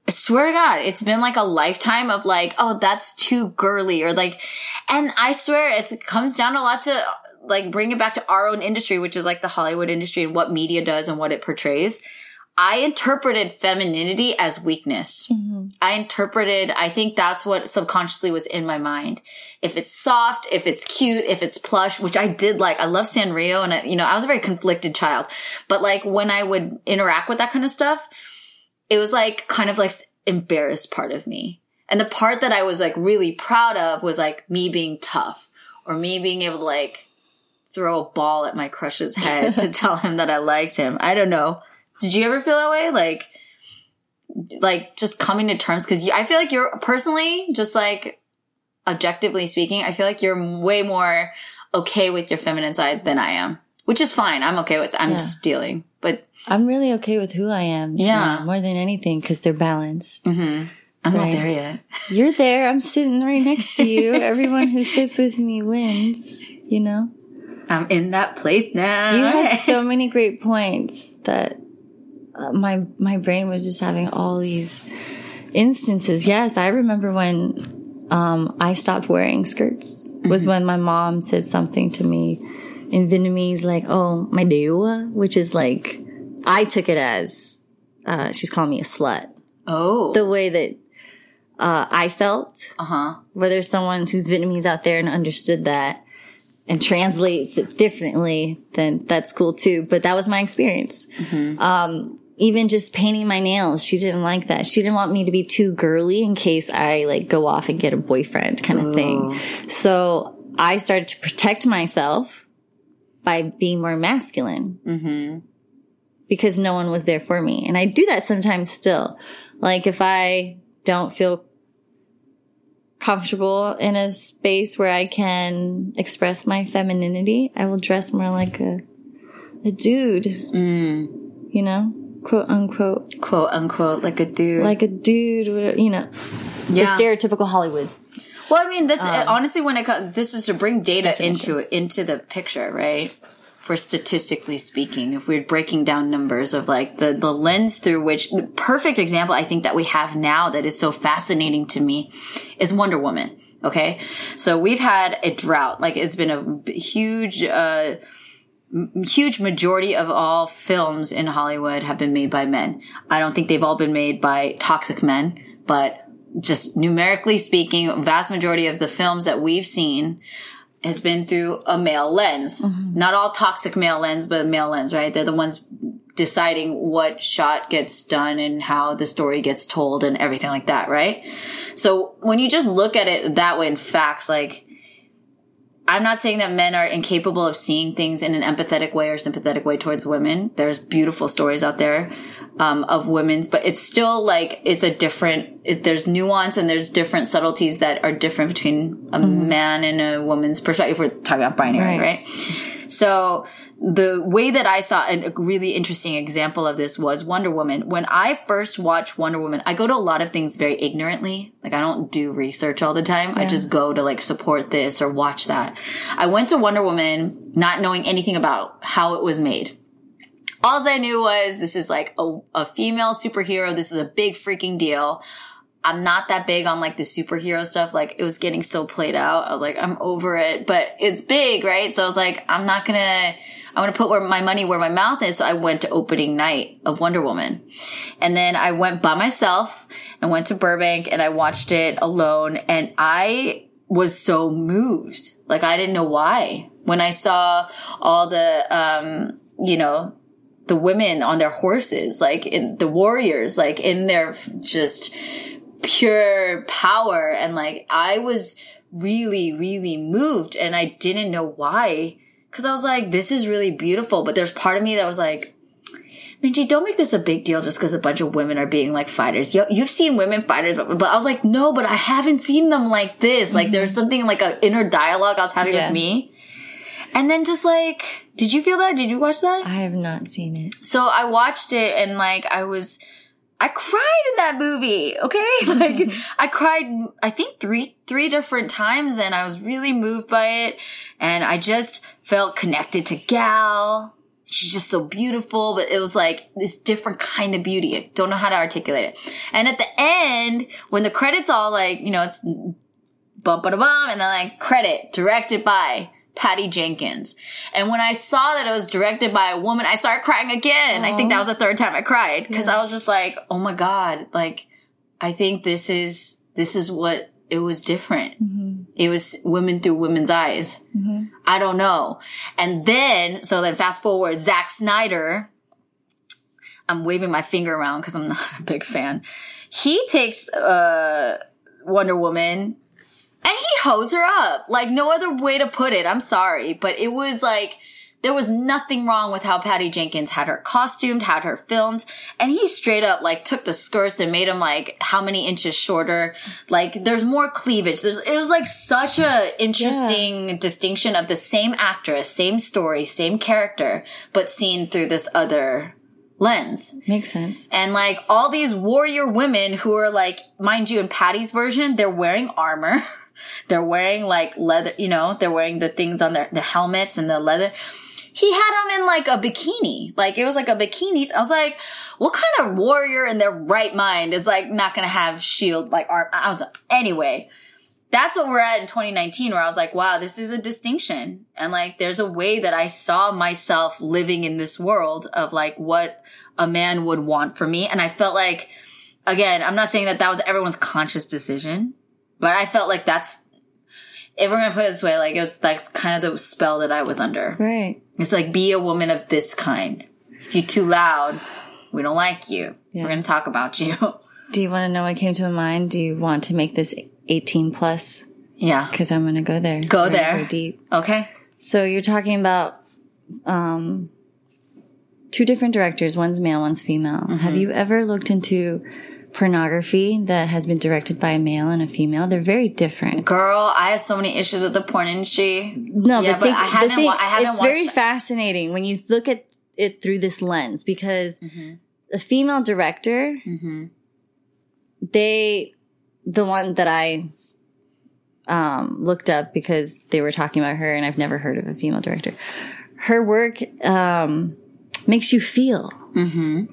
I swear to God, it's been like a lifetime of like, oh, that's too girly or like, and I swear it's, it comes down a lot to like bring it back to our own industry, which is like the Hollywood industry and what media does and what it portrays. I interpreted femininity as weakness. Mm-hmm. I interpreted, I think that's what subconsciously was in my mind. If it's soft, if it's cute, if it's plush, which I did like. I love Sanrio and, I, you know, I was a very conflicted child. But like when I would interact with that kind of stuff, it was like kind of like embarrassed part of me. And the part that I was like really proud of was like me being tough or me being able to like throw a ball at my crush's head to tell him that I liked him. I don't know. Did you ever feel that way? Like, like just coming to terms? Because I feel like you're personally, just like objectively speaking, I feel like you're way more okay with your feminine side than I am, which is fine. I'm okay with that. I'm yeah. just dealing. But I'm really okay with who I am. Yeah. Uh, more than anything, because they're balanced. Mm-hmm. I'm right? not there yet. You're there. I'm sitting right next to you. Everyone who sits with me wins, you know? I'm in that place now. You had so many great points that uh, my my brain was just having all these instances. Yes, I remember when um, I stopped wearing skirts mm-hmm. was when my mom said something to me in Vietnamese, like, oh, my dewa, which is like... I took it as, uh, she's calling me a slut. Oh. The way that, uh, I felt. Uh-huh. Whether someone who's Vietnamese out there and understood that and translates it differently, then that's cool too. But that was my experience. Mm-hmm. Um, even just painting my nails, she didn't like that. She didn't want me to be too girly in case I like go off and get a boyfriend kind of Ooh. Thing. So I started to protect myself by being more masculine. Mm-hmm. Because no one was there for me. And I do that sometimes still. Like if I don't feel comfortable in a space where I can express my femininity, I will dress more like a a dude. Mm. You know? Quote, unquote. Quote, unquote. Like a dude. Like a dude. Whatever, you know. Yeah. The stereotypical Hollywood. Well, I mean, this um, honestly, when it comes, this is to bring data definition. into into the picture, right? For statistically speaking, if we're breaking down numbers of like the, the lens through which the perfect example I think that we have now that is so fascinating to me is Wonder Woman. Okay. So we've had a drought. Like it's been a huge, uh, huge majority of all films in Hollywood have been made by men. I don't think they've all been made by toxic men, but just numerically speaking, vast majority of the films that we've seen has been through a male lens. Mm-hmm. Not all toxic male lens, but a male lens, right? They're the ones deciding what shot gets done and how the story gets told and everything like that, right? So when you just look at it that way in facts, like, I'm not saying that men are incapable of seeing things in an empathetic way or sympathetic way towards women. There's beautiful stories out there um, of women's, but it's still like, it's a different, it, there's nuance and there's different subtleties that are different between a mm-hmm. man and a woman's perspective. If we're talking about binary, right? right? So the way that I saw a really interesting example of this was Wonder Woman. When I first watched Wonder Woman, I go to a lot of things very ignorantly. Like I don't do research all the time. Yeah. I just go to like support this or watch that. I went to Wonder Woman not knowing anything about how it was made. All I knew was this is like a, a female superhero. This is a big freaking deal. I'm not that big on like the superhero stuff. Like it was getting so played out. I was like, I'm over it, but it's big, right? So I was like, I'm not going to, I want to put where my money where my mouth is. So I went to opening night of Wonder Woman. And then I went by myself and went to Burbank and I watched it alone. And I was so moved. Like I didn't know why. When I saw all the, um, you know, the women on their horses, like in the warriors, like in their just pure power. And like I was really, really moved and I didn't know why. Because I was like, this is really beautiful. But there's part of me that was like, Minji, don't make this a big deal just because a bunch of women are being like fighters. You, you've seen women fighters, but, but I was like, no, but I haven't seen them like this. Mm-hmm. Like there's something like an inner dialogue I was having yeah. with me. And then just like, did you feel that? Did you watch that? I have not seen it. So I watched it and like I was, I cried in that movie. Okay, like I cried, I think three three different times, and I was really moved by it. And I just felt connected to Gal. She's just so beautiful, but it was like this different kind of beauty. I don't know how to articulate it. And at the end, when the credits all like, you know, it's bum ba da bum, and then like credit directed by Patty Jenkins. And when I saw that it was directed by a woman, I started crying again. Aww. I think that was the third time I cried because yeah. I was just like, oh my God, like I think this is this is what it was different. Mm-hmm. It was women through women's eyes. Mm-hmm. I don't know. And then, so then fast forward, Zack Snyder, I'm waving my finger around because I'm not a big fan. He takes uh, Wonder Woman and he hoes her up. Like, no other way to put it. I'm sorry. But it was like, there was nothing wrong with how Patty Jenkins had her costumed, had her filmed, and he straight up like took the skirts and made them like how many inches shorter. Like there's more cleavage. There's it was like such a interesting yeah. distinction of the same actress, same story, same character, but seen through this other lens. Makes sense. And like all these warrior women who are like, mind you, in Patty's version, they're wearing armor. They're wearing like leather, you know, they're wearing the things on their the helmets and the leather. He had him in, like, a bikini. Like, it was, like, a bikini. I was like, what kind of warrior in their right mind is, like, not going to have shield, like, arm? I was like, anyway, that's what we're at in twenty nineteen, where I was like, wow, this is a distinction. And, like, there's a way that I saw myself living in this world of, like, what a man would want for me. And I felt like, again, I'm not saying that that was everyone's conscious decision, but I felt like that's, if we're going to put it this way, like, it was, like, kind of the spell that I was under. Right. It's like, be a woman of this kind. If you're too loud, we don't like you. Yeah. We're going to talk about you. Do you want to know what came to my mind? Do you want to make this eighteen plus? Yeah. Because I'm going to go there. Go there. Go deep. Okay. So you're talking about um, two different directors. One's male, one's female. Mm-hmm. Have you ever looked into pornography that has been directed by a male and a female? They're very different. Girl, I have so many issues with the porn industry. No, yeah, but, think, but I haven't. Thing, wa- I haven't. It's watched very that. fascinating when you look at it through this lens because mm-hmm. a female director, mm-hmm. they, the one that I um, looked up because they were talking about her, and I've never heard of a female director. Her work um, makes you feel, mm-hmm.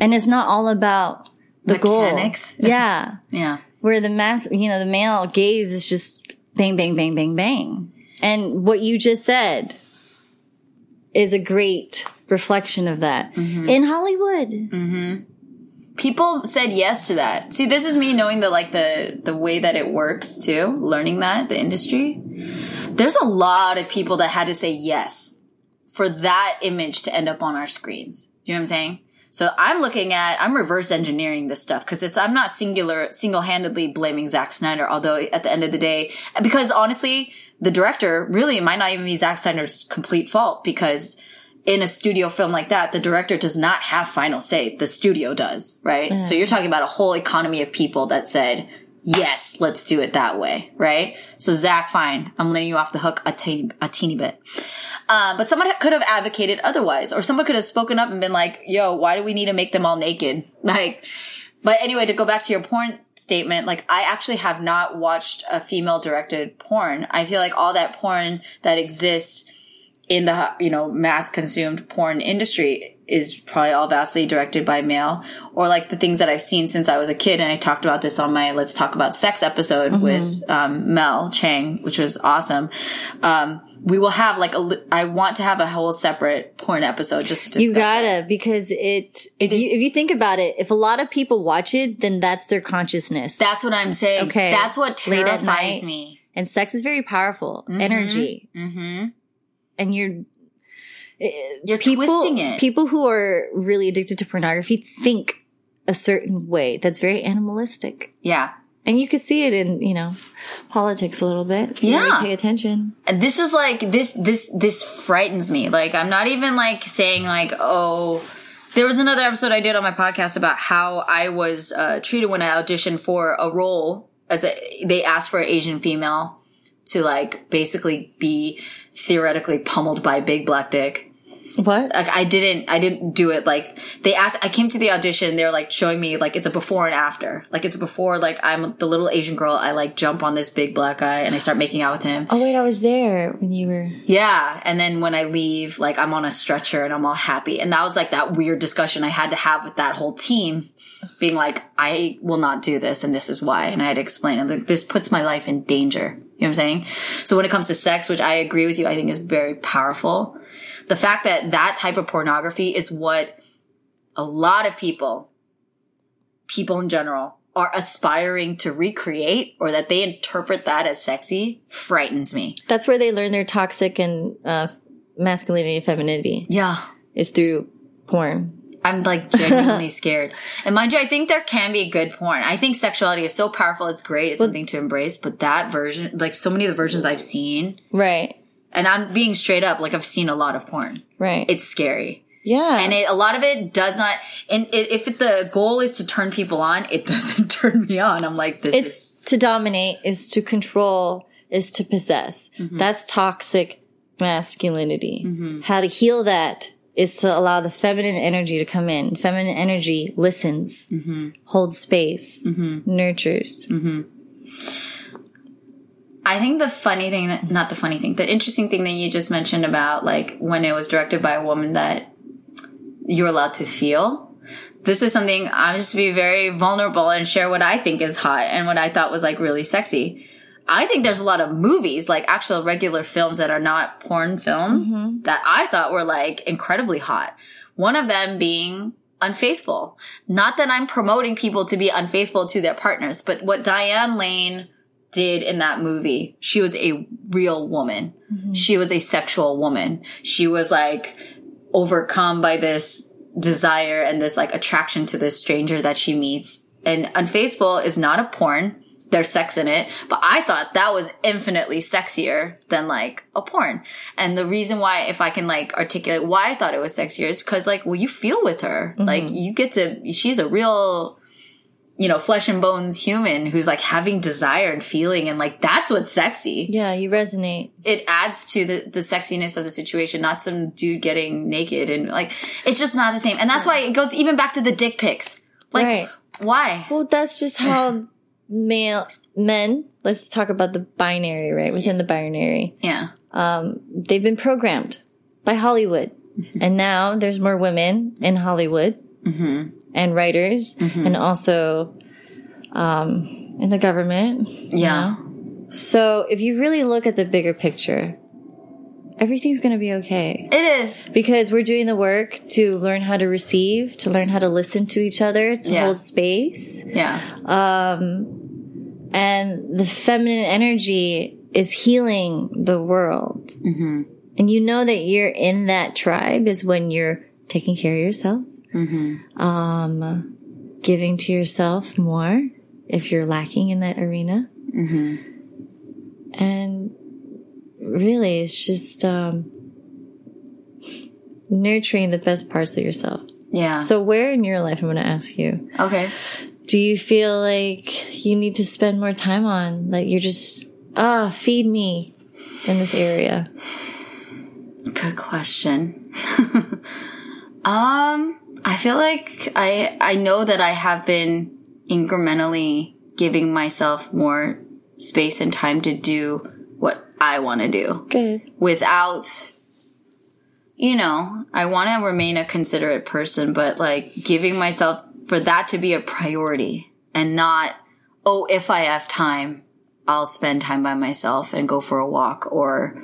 and it's not all about the mechanics. Goal. Yeah. Yeah. Where the mass, you know, the male gaze is just bang, bang, bang, bang, bang. And what you just said is a great reflection of that mm-hmm. in Hollywood. Mm-hmm. People said yes to that. See, this is me knowing the, like the, the way that it works too, learning that the industry. There's a lot of people that had to say yes for that image to end up on our screens. You know what I'm saying? So I'm looking at, I'm reverse engineering this stuff because it's, I'm not singular, single-handedly blaming Zack Snyder, although at the end of the day, because honestly, the director really might not even be Zack Snyder's complete fault because in a studio film like that, the director does not have final say. The studio does, right? Mm-hmm. So you're talking about a whole economy of people that said, yes, let's do it that way, right? So Zack, fine, I'm letting you off the hook a teeny, a teeny bit. Uh, but someone could have advocated otherwise, or someone could have spoken up and been like, yo, why do we need to make them all naked? Like, but anyway, to go back to your porn statement, like, I actually have not watched a female-directed porn. I feel like all that porn that exists in the, you know, mass-consumed porn industry is probably all vastly directed by male, or like the things that I've seen since I was a kid. And I talked about this on my Let's Talk About Sex episode mm-hmm. with um, Mel Chang, which was awesome. Um, we will have like a, I want to have a whole separate porn episode just to discuss. You gotta, it. because it, if, it you, if you think about it, if a lot of people watch it, then that's their consciousness. That's what I'm saying. Okay. That's what terrifies night, me. And sex is very powerful. Mm-hmm. Energy. Mm-hmm. And you're, you're people, twisting it. People who are really addicted to pornography think a certain way that's very animalistic. Yeah. And you could see it in, you know, politics a little bit. You yeah. Really pay attention. This is like, this, this, this frightens me. Like, I'm not even like saying like, oh, there was another episode I did on my podcast about how I was uh, treated when I auditioned for a role as a, they asked for an Asian female to like basically be theoretically pummeled by big black dick. What? Like, I didn't, I didn't do it. Like, they asked, I came to the audition, they were like showing me, like, it's a before and after. Like, it's a before, like, I'm the little Asian girl, I like jump on this big black guy and I start making out with him. Oh, wait, I was there when you were. Yeah. And then when I leave, like, I'm on a stretcher and I'm all happy. And that was like that weird discussion I had to have with that whole team, being like, I will not do this and this is why. And I had to explain, I'm like, this puts my life in danger. You know what I'm saying? So when it comes to sex, which I agree with you, I think is very powerful. The fact that that type of pornography is what a lot of people, people in general, are aspiring to recreate, or that they interpret that as sexy, frightens me. That's where they learn their toxic and uh, masculinity and femininity. Yeah. Is through porn. I'm like genuinely scared. And mind you, I think there can be good porn. I think sexuality is so powerful. It's great. It's well, something to embrace. But that version, like so many of the versions I've seen. Right. And I'm being straight up, like I've seen a lot of porn. Right. It's scary. Yeah. And it, a lot of it does not, and it, if it, the goal is to turn people on, it doesn't turn me on. I'm like, this it's is. It's to dominate, is to control, is to possess. Mm-hmm. That's toxic masculinity. Mm-hmm. How to heal that is to allow the feminine energy to come in. Feminine energy listens, mm-hmm. holds space, mm-hmm. nurtures. Mm-hmm. I think the funny thing, that, not the funny thing, the interesting thing that you just mentioned about, like, when it was directed by a woman that you're allowed to feel. This is something I'm just to be very vulnerable and share what I think is hot and what I thought was, like, really sexy. I think there's a lot of movies, like, actual regular films that are not porn films mm-hmm. that I thought were, like, incredibly hot. One of them being Unfaithful. Not that I'm promoting people to be unfaithful to their partners, but what Diane Lane did in that movie, she was a real woman. Mm-hmm. She was a sexual woman. She was like overcome by this desire and this like attraction to this stranger that she meets. And Unfaithful is not a porn. There's sex in it, but I thought that was infinitely sexier than like a porn. And the reason why, if I can like articulate why I thought it was sexier, is because like, well, you feel with her. Mm-hmm. Like you get to, she's a real, you know, flesh and bones human who's like having desire and feeling, and like that's what's sexy. Yeah, you resonate. It adds to the, the sexiness of the situation, not some dude getting naked and like it's just not the same. And that's why it goes even back to the dick pics. Like right. Why? Well, that's just how male men, let's talk about the binary, right? Within the binary. Yeah. Um they've been programmed by Hollywood. Mm-hmm. And now there's more women in Hollywood. Mm-hmm. And writers, mm-hmm. and also um, in the government. Yeah. You know? So if you really look at the bigger picture, everything's going to be okay. It is. Because we're doing the work to learn how to receive, to learn how to listen to each other, to yeah. hold space. Yeah. Um, and the feminine energy is healing the world. Mm-hmm. And you know that you're in that tribe is when you're taking care of yourself. Mm-hmm. Um, giving to yourself more if you're lacking in that arena. Mm-hmm. And really, it's just um, nurturing the best parts of yourself. Yeah. So where in your life, I'm going to ask you. Okay. Do you feel like you need to spend more time on? Like you're just, ah, oh, feed me in this area. Good question. um... I feel like I I know that I have been incrementally giving myself more space and time to do what I want to do. Good. Without, you know, I want to remain a considerate person, but like giving myself for that to be a priority and not, oh, if I have time, I'll spend time by myself and go for a walk or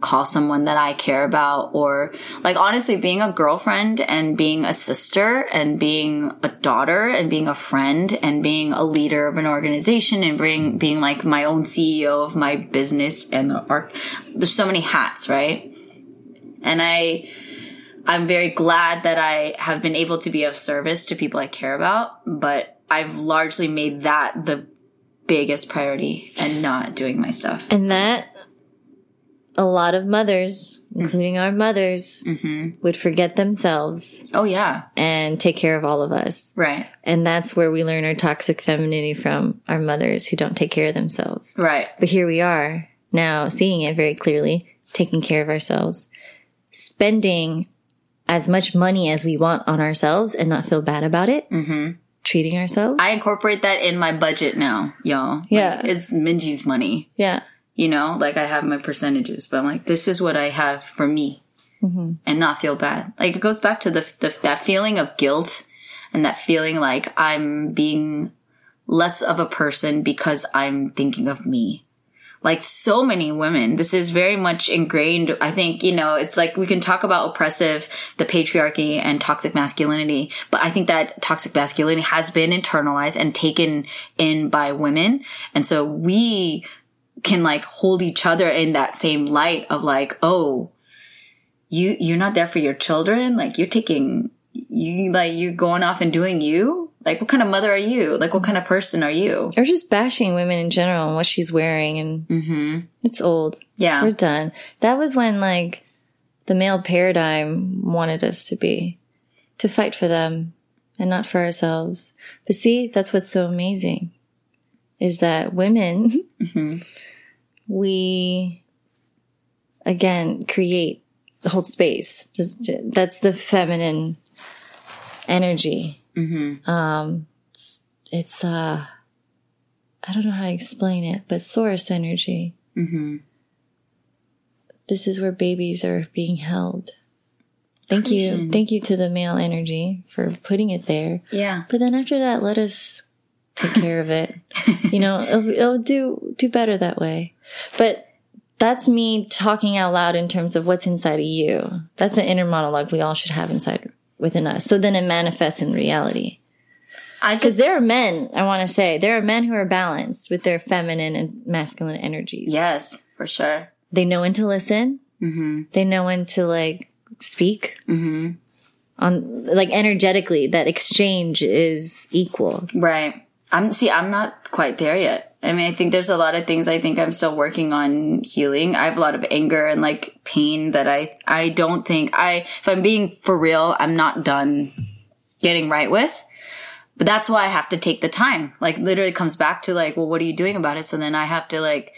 call someone that I care about, or like honestly being a girlfriend and being a sister and being a daughter and being a friend and being a leader of an organization and being, being like my own C E O of my business and the arc. There's so many hats, right? And I, I'm very glad that I have been able to be of service to people I care about, but I've largely made that the biggest priority and not doing my stuff. And that a lot of mothers, including mm-hmm. our mothers, mm-hmm. would forget themselves. Oh, yeah. And take care of all of us. Right. And that's where we learn our toxic femininity from, our mothers who don't take care of themselves. Right. But here we are now seeing it very clearly, taking care of ourselves, spending as much money as we want on ourselves and not feel bad about it. Mm-hmm. Treating ourselves. I incorporate that in my budget now, y'all. Yeah. Like, it's Minjeezy money. Yeah. You know, like I have my percentages, but I'm like, this is what I have for me mm-hmm. and not feel bad. Like it goes back to the, the that feeling of guilt and that feeling like I'm being less of a person because I'm thinking of me. Like so many women, this is very much ingrained. I think, you know, it's like we can talk about oppressive, the patriarchy and toxic masculinity, but I think that toxic masculinity has been internalized and taken in by women. And so we can like hold each other in that same light of like, oh, you, you're not there for your children. Like you're taking, you like you're going off and doing you. Like, what kind of mother are you? Like, what kind of person are you? Or just bashing women in general and what she's wearing. And mm-hmm. it's old. Yeah. We're done. That was when, like, the male paradigm wanted us to be, to fight for them and not for ourselves. But see, that's what's so amazing is that women, mm-hmm. we, again, create, hold space. Just to, that's the feminine energy. Mm-hmm. Um, it's, it's, uh, I don't know how to explain it, but source energy. Mm-hmm. This is where babies are being held. Thank Christian. you. Thank you to the male energy for putting it there. Yeah. But then after that, let us take care of it. You know, it'll, it'll do, do better that way. But that's me talking out loud in terms of what's inside of you. That's an inner monologue we all should have inside within us. So then it manifests in reality. I just, 'cause there are men, I want to say, there are men who are balanced with their feminine and masculine energies. Yes, for sure. They know when to listen. Mm-hmm. They know when to like speak. Mm-hmm. On like energetically, that exchange is equal. Right. I'm see, I'm not quite there yet. I mean, I think there's a lot of things I think I'm still working on healing. I have a lot of anger and like pain that I, I don't think I, if I'm being for real, I'm not done getting right with, but that's why I have to take the time. Like literally comes back to like, well, what are you doing about it? So then I have to like,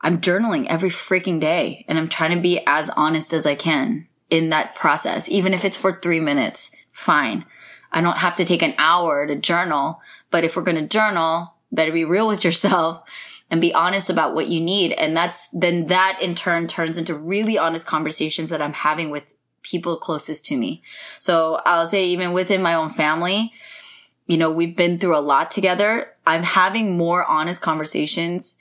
I'm journaling every freaking day and I'm trying to be as honest as I can in that process. Even if it's for three minutes, fine. I don't have to take an hour to journal, but if we're going to journal, better be real with yourself and be honest about what you need. And that's, then that in turn turns into really honest conversations that I'm having with people closest to me. So I'll say even within my own family, you know, we've been through a lot together. I'm having more honest conversations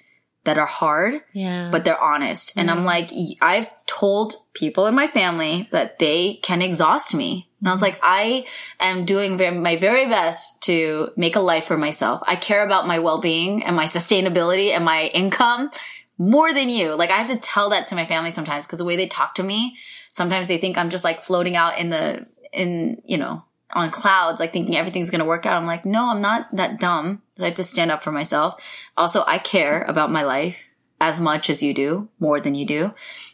that are hard, yeah. but they're honest. Mm-hmm. And I'm like, I've told people in my family that they can exhaust me. And I was like, I am doing my very best to make a life for myself. I care about my well-being and my sustainability and my income more than you. Like I have to tell that to my family sometimes because the way they talk to me, sometimes they think I'm just like floating out in the, in, you know, on clouds, like thinking everything's going to work out. I'm like, no, I'm not that dumb. I have to stand up for myself. Also, I care about my life as much as you do, more than you do.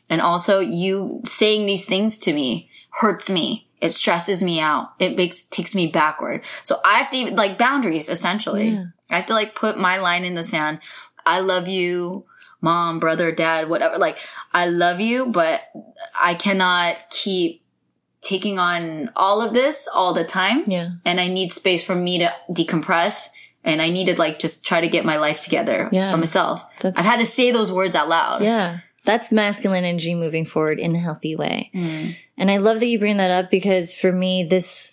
And also you saying these things to me hurts me. It stresses me out. It makes takes me backward. So I have to even, like boundaries, essentially. Yeah. I have to like put my line in the sand. I love you, mom, brother, dad, whatever. Like I love you, but I cannot keep taking on all of this all the time. Yeah. And I need space for me to decompress. And I need to like just try to get my life together yeah. by myself. That's- I've had to say those words out loud. Yeah. That's masculine energy moving forward in a healthy way. Mm. And I love that you bring that up because for me, this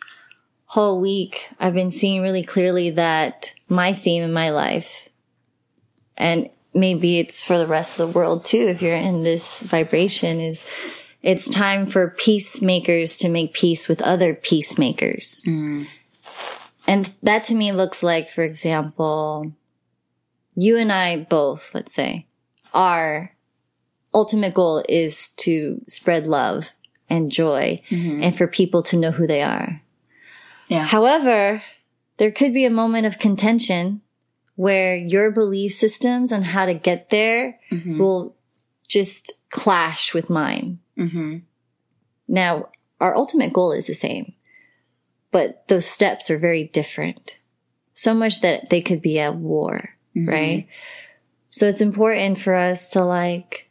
whole week, I've been seeing really clearly that my theme in my life, and maybe it's for the rest of the world too, if you're in this vibration, is it's time for peacemakers to make peace with other peacemakers. Mm. And that to me looks like, for example, you and I both, let's say, are... ultimate goal is to spread love and joy mm-hmm. and for people to know who they are. Yeah. However, there could be a moment of contention where your belief systems on how to get there mm-hmm. will just clash with mine. Mm-hmm. Now, our ultimate goal is the same, but those steps are very different. So much that they could be at war, mm-hmm. right? So it's important for us to like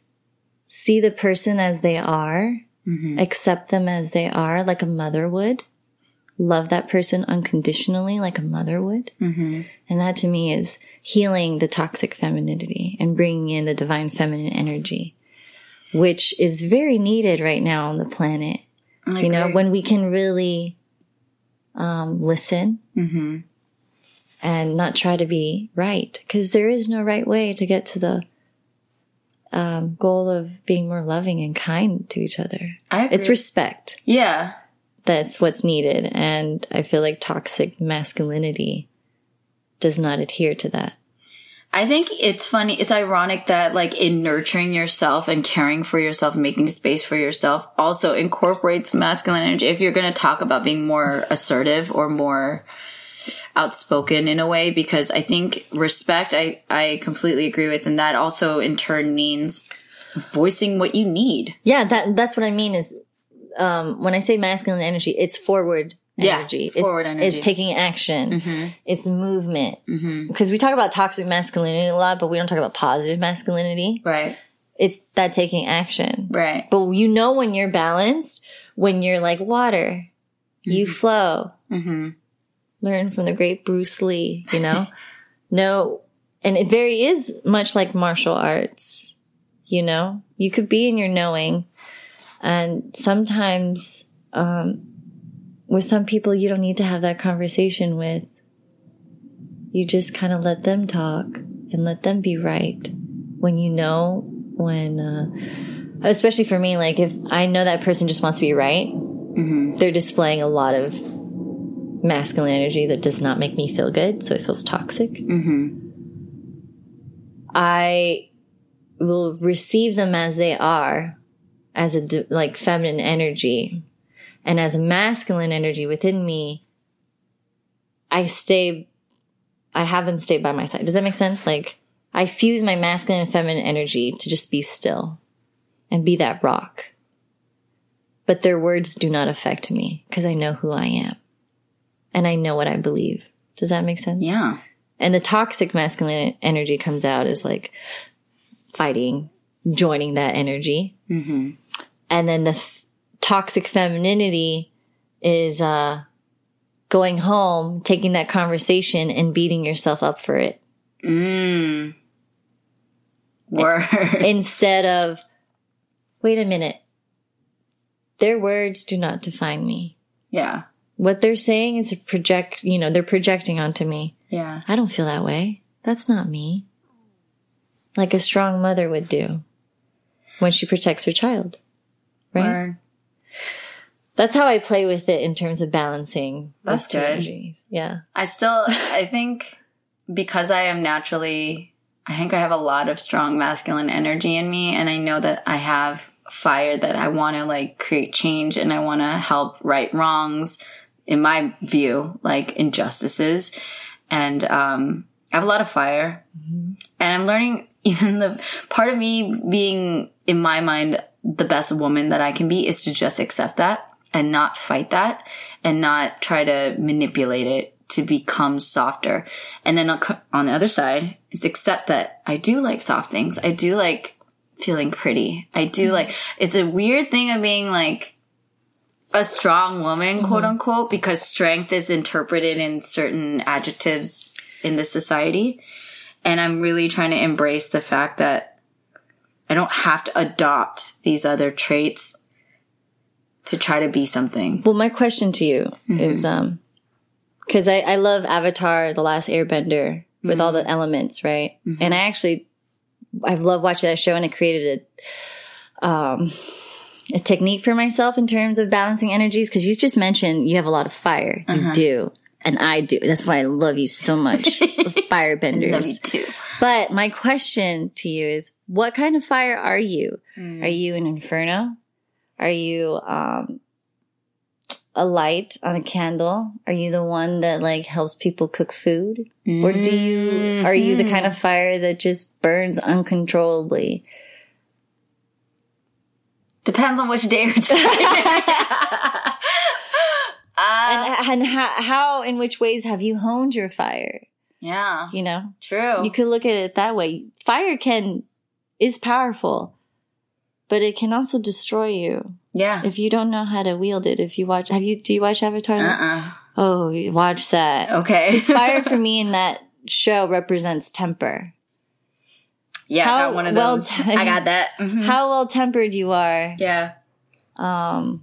see the person as they are, mm-hmm. accept them as they are, like a mother would. Love that person unconditionally, like a mother would. Mm-hmm. And that to me is healing the toxic femininity and bringing in the divine feminine energy, which is very needed right now on the planet. I you agree. know, when we can really um, listen mm-hmm. and not try to be right, because there is no right way to get to the um, goal of being more loving and kind to each other. I agree. It's respect. Yeah. That's what's needed. And I feel like toxic masculinity does not adhere to that. I think it's funny. It's ironic that like in nurturing yourself and caring for yourself, making space for yourself also incorporates masculine energy. If you're going to talk about being more assertive or more outspoken in a way, because I think respect, I, I completely agree with. And that also in turn means voicing what you need. Yeah. That, that's what I mean is, Um, when I say masculine energy, it's forward energy. Yeah, forward it's, energy. It's taking action. Mm-hmm. It's movement. Mm-hmm. Because we talk about toxic masculinity a lot, but we don't talk about positive masculinity. Right. It's that taking action. Right. But you know when you're balanced, when you're like water, mm-hmm. you flow. Mm-hmm. Learn from the great Bruce Lee, you know? No, and it very is much like martial arts, you know? You could be in your knowing. And sometimes, um, with some people, you don't need to have that conversation with. You just kind of let them talk and let them be right when you know, when, uh, especially for me, like if I know that person just wants to be right, mm-hmm. they're displaying a lot of masculine energy that does not make me feel good. So it feels toxic. Mm-hmm. I will receive them as they are. As a, like, feminine energy and as a masculine energy within me, I stay, I have them stay by my side. Does that make sense? Like, I fuse my masculine and feminine energy to just be still and be that rock. But their words do not affect me because I know who I am and I know what I believe. Does that make sense? Yeah. And the toxic masculine energy comes out as, like, fighting, joining that energy. Mm-hmm. And then the f- toxic femininity is uh, going home, taking that conversation and beating yourself up for it. Mm. Word. Instead of, wait a minute, their words do not define me. Yeah. What they're saying is a project, you know, they're projecting onto me. Yeah. I don't feel that way. That's not me. Like a strong mother would do. When she protects her child, right? Or, that's how I play with it in terms of balancing those two energies. Yeah. I still, I think because I am naturally, I think I have a lot of strong masculine energy in me. And I know that I have fire that I want to like create change and I want to help right wrongs in my view, like injustices. And, um, I have a lot of fire mm-hmm. and I'm learning even the part of me being in my mind, the best woman that I can be is to just accept that and not fight that and not try to manipulate it to become softer. And then on the other side is accept that I do like soft things. I do like feeling pretty. I do mm-hmm. like, it's a weird thing of being like a strong woman, mm-hmm. quote unquote, because strength is interpreted in certain adjectives in this society. And I'm really trying to embrace the fact that I don't have to adopt these other traits to try to be something. Well, my question to you mm-hmm. is, um, cause I, I love Avatar, The Last Airbender mm-hmm. with all the elements. Right. Mm-hmm. And I actually, I've loved watching that show and it created a, um, a technique for myself in terms of balancing energies. Cause you just mentioned you have a lot of fire. Uh-huh. You do. And I do. That's why I love you so much, firebenders. I love you too. But my question to you is, what kind of fire are you? Mm. Are you an inferno? Are you um, a light on a candle? Are you the one that like helps people cook food? Mm-hmm. Or do you, are you the kind of fire that just burns uncontrollably? Depends on which day or time. Uh, and and how, how, in which ways have you honed your fire? Yeah. You know? True. You could look at it that way. Fire can, is powerful, but it can also destroy you. Yeah. If you don't know how to wield it, if you watch, have you, do you watch Avatar? Uh-uh. Oh, watch that. Okay. Because fire for me in that show represents temper. Yeah, how I got one of those. Well te- I got that. Mm-hmm. How well-tempered you are. Yeah. Um...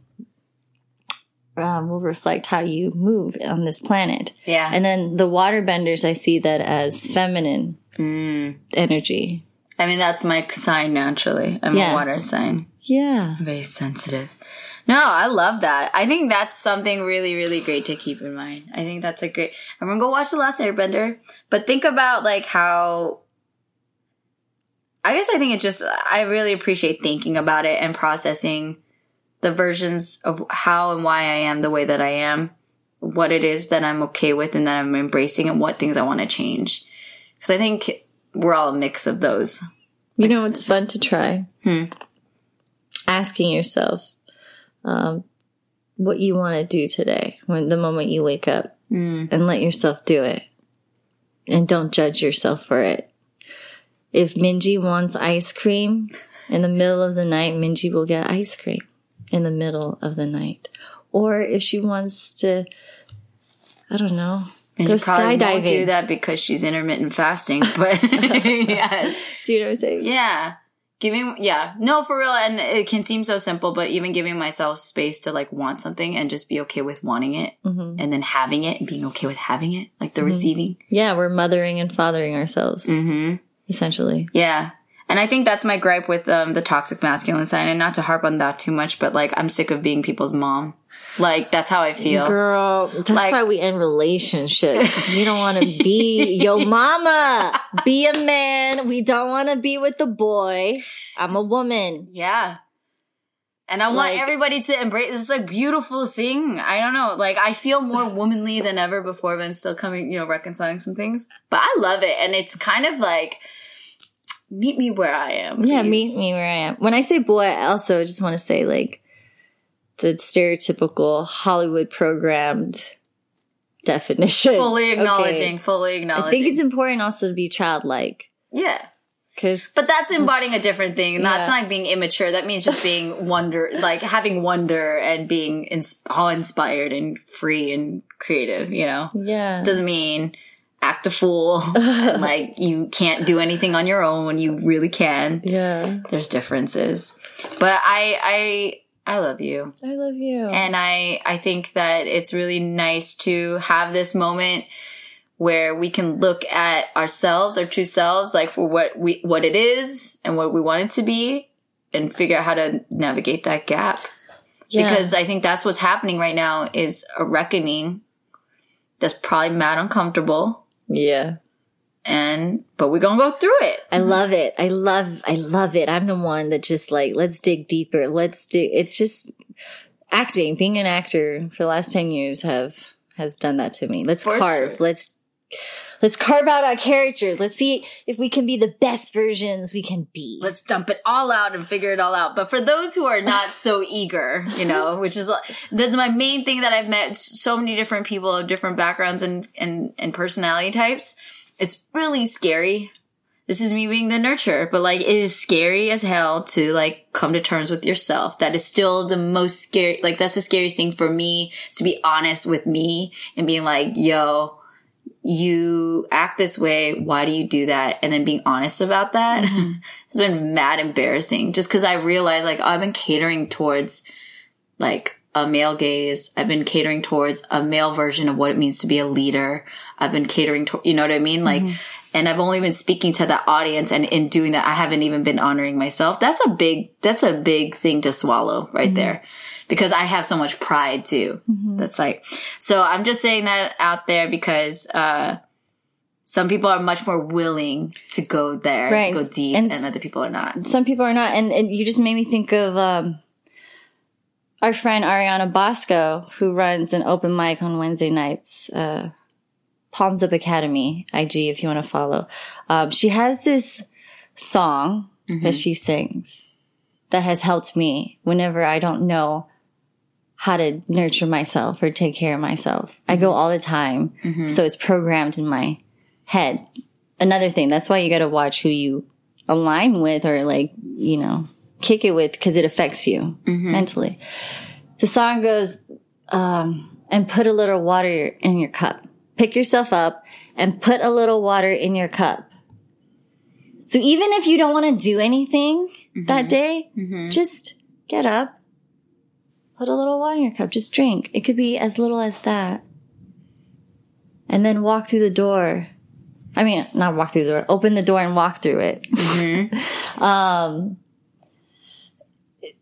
Um, will reflect how you move on this planet. Yeah. And then the waterbenders, I see that as feminine mm. energy. I mean, that's my sign naturally. I'm yeah. a water sign. Yeah. I'm very sensitive. No, I love that. I think that's something really, really great to keep in mind. I think that's a great... Everyone go watch The Last Airbender. But think about like how... I guess I think it just... I really appreciate thinking about it and processing the versions of how and why I am the way that I am, what it is that I'm okay with and that I'm embracing, and what things I want to change. Because I think we're all a mix of those. You like, know, it's fun to try. Hmm. Asking yourself um, what you want to do today, when the moment you wake up, mm. and let yourself do it. And don't judge yourself for it. If Minji wants ice cream in the middle of the night, Minji will get ice cream. In the middle of the night. Or if she wants to, I don't know, and go skydiving. She probably won't do that because she's intermittent fasting. But, yes. Do you know what I'm saying? Yeah. Giving, yeah. No, for real. And it can seem so simple, but even giving myself space to, like, want something and just be okay with wanting it. Mm-hmm. And then having it and being okay with having it. Like, the mm-hmm. receiving. Yeah, we're mothering and fathering ourselves. Mm-hmm. Essentially. Yeah. And I think that's my gripe with um, the toxic masculine sign. And not to harp on that too much, but, like, I'm sick of being people's mom. Like, that's how I feel. Girl, that's like, why we end relationships. We don't want to be yo mama. Be a man. We don't want to be with the boy. I'm a woman. Yeah. And I like, want everybody to embrace this, like, beautiful thing. I don't know. Like, I feel more womanly than ever before, but I'm still coming, you know, reconciling some things. But I love it. And it's kind of like... Meet me where I am. Please. Yeah, meet me where I am. When I say boy, I also just want to say, like, the stereotypical Hollywood programmed definition. Fully acknowledging, okay. fully acknowledging. I think it's important also to be childlike. Yeah. Cause but that's embodying a different thing. That's yeah. not being immature. That means just being wonder, like, having wonder and being ins- awe-inspired and free and creative, you know? Yeah. Doesn't mean... act a fool and, like, you can't do anything on your own when you really can. Yeah. There's differences. But I I I love you. I love you. And I I think that it's really nice to have this moment where we can look at ourselves, our true selves, like, for what we what it is and what we want it to be, and figure out how to navigate that gap. Yeah. Because I think that's what's happening right now is a reckoning that's probably mad uncomfortable. Yeah. And, but we're going to go through it. I love it. I love, I love it. I'm the one that just, like, let's dig deeper. Let's do, it's just acting, being an actor for the last ten years have, has done that to me. Let's for carve. Sure. Let's, let's carve out our character. Let's see if we can be the best versions we can be. Let's dump it all out and figure it all out. But for those who are not so eager, you know, which is, that's my main thing that I've met so many different people of different backgrounds and, and, and personality types. It's really scary. This is me being the nurturer, but, like, it is scary as hell to, like, come to terms with yourself. That is still the most scary, like, that's the scariest thing for me, to be honest with me and being like, yo, you act this way, why do you do that? And then being honest about that. Mm-hmm. It's been mad embarrassing, just because I realized, like, oh, I've been catering towards, like, a male gaze. I've been catering towards a male version of what it means to be a leader. I've been catering to, you know what I mean? Like, mm-hmm. and I've only been speaking to that audience, and in doing that, I haven't even been honoring myself. That's a big, that's a big thing to swallow right mm-hmm. there. Because I have so much pride, too. Mm-hmm. That's like... So I'm just saying that out there because uh, some people are much more willing to go there, right. to go deep, and, and other people are not. Some people are not. And, and you just made me think of... Um, our friend Ariana Bosco, who runs an open mic on Wednesday nights, uh, Palms Up Academy, I G, if you want to follow. Um, she has this song mm-hmm. that she sings that has helped me whenever I don't know how to nurture myself or take care of myself. Mm-hmm. I go all the time, mm-hmm. so it's programmed in my head. Another thing, that's why you got to watch who you align with or, like, you know, kick it with, because it affects you mm-hmm. mentally. The song goes, um, and put a little water in your cup. Pick yourself up and put a little water in your cup. So even if you don't want to do anything mm-hmm. that day, mm-hmm. just get up, put a little water in your cup, just drink. It could be as little as that. And then walk through the door. I mean, not walk through the door, open the door and walk through it. Mm-hmm. um, it,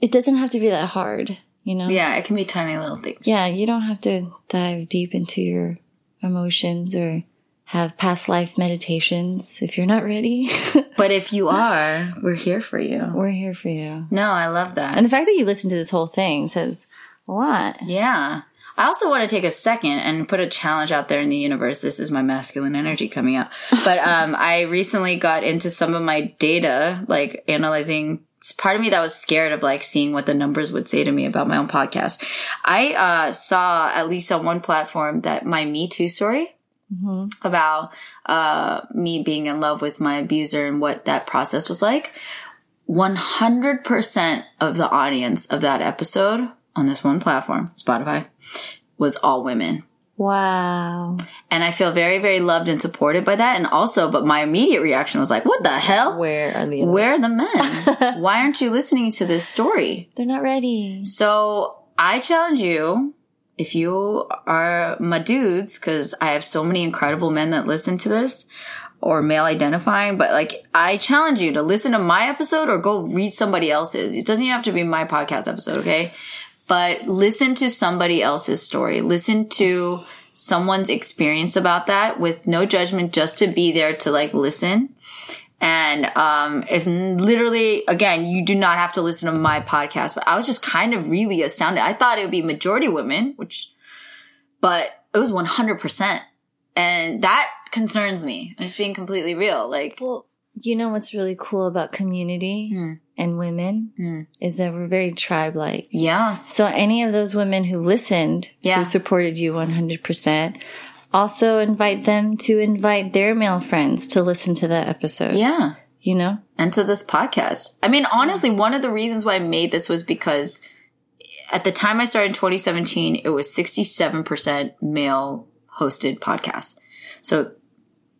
it doesn't have to be that hard, you know? Yeah, it can be tiny little things. Yeah, you don't have to dive deep into your emotions or have past life meditations if you're not ready. But if you are, we're here for you. We're here for you. No, I love that. And the fact that you listened to this whole thing says a lot. Yeah. I also want to take a second and put a challenge out there in the universe. This is my masculine energy coming out. But um, I recently got into some of my data, like analyzing. Part of me that was scared of, like, seeing what the numbers would say to me about my own podcast. I uh, saw, at least on one platform, that my Me Too story mm-hmm. about uh, me being in love with my abuser and what that process was like, one hundred percent of the audience of that episode on this one platform, Spotify, was all women. Wow. And I feel very, very loved and supported by that. And also, but my immediate reaction was like, what the hell? Where are the, Where are the men? Why aren't you listening to this story? They're not ready. So I challenge you, if you are my dudes, because I have so many incredible men that listen to this, or male identifying, but, like, I challenge you to listen to my episode or go read somebody else's. It doesn't even have to be my podcast episode, okay? But listen to somebody else's story. Listen to someone's experience about that with no judgment, just to be there to, like, listen. And um, it's literally, again, you do not have to listen to my podcast, but I was just kind of really astounded. I thought it would be majority women, which, but it was one hundred percent. And that concerns me. I'm just being completely real. Like, well, you know what's really cool about community mm. and women mm. is that we're very tribe-like. Yes. So any of those women who listened, yeah. who supported you one hundred percent, also invite them to invite their male friends to listen to that episode. Yeah. You know? And to this podcast. I mean, honestly, one of the reasons why I made this was because at the time I started in twenty seventeen, it was sixty-seven percent male-hosted podcasts. So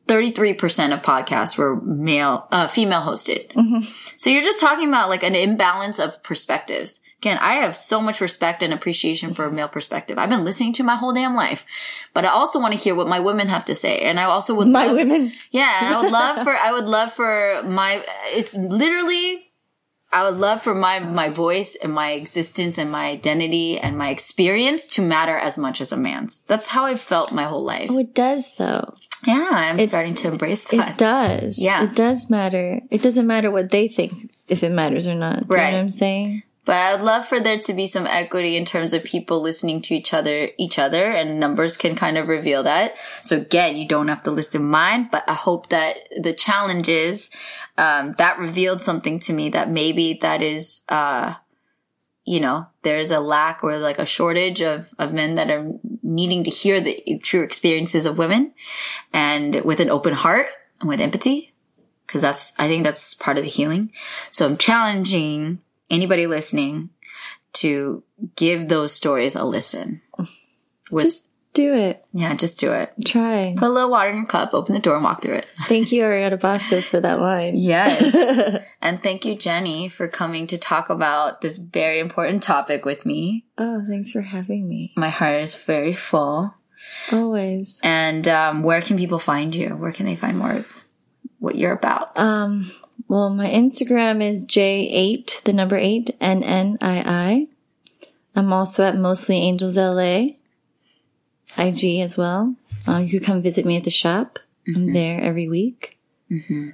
thirty-three percent of podcasts were male, uh, female hosted. Mm-hmm. So you're just talking about, like, an imbalance of perspectives. Again, I have so much respect and appreciation for a male perspective. I've been listening to my whole damn life, but I also want to hear what my women have to say. And I also would my love, women. Yeah. And I would love for, I would love for my, it's literally, I would love for my, my voice and my existence and my identity and my experience to matter as much as a man's. That's how I felt my whole life. Oh, it does though. Yeah, I'm it, starting to embrace that. It does. Yeah. It does matter. It doesn't matter what they think, if it matters or not. Do right. you know what I'm saying? But I would love for there to be some equity in terms of people listening to each other, each other, and numbers can kind of reveal that. So again, you don't have to listen mine, but I hope that the challenge is um, that revealed something to me that maybe that is, uh, you know, there's a lack or, like, a shortage of, of men that are needing to hear the true experiences of women, and with an open heart and with empathy, because that's, I think that's part of the healing. So I'm challenging anybody listening to give those stories a listen. With, just do it. Yeah, just do it. Try. Put a little water in your cup, open the door, and walk through it. Thank you, Ariana Bosco, for that line. Yes. And thank you, Jenny, for coming to talk about this very important topic with me. Oh, thanks for having me. My heart is very full. Always. And um, where can people find you? Where can they find more of what you're about? Um. Well, my Instagram is J eight, the number eight, N N I I. I'm also at Mostly Angels L A, I G as well. Uh, you can come visit me at the shop. Mm-hmm. I'm there every week. Mm-hmm.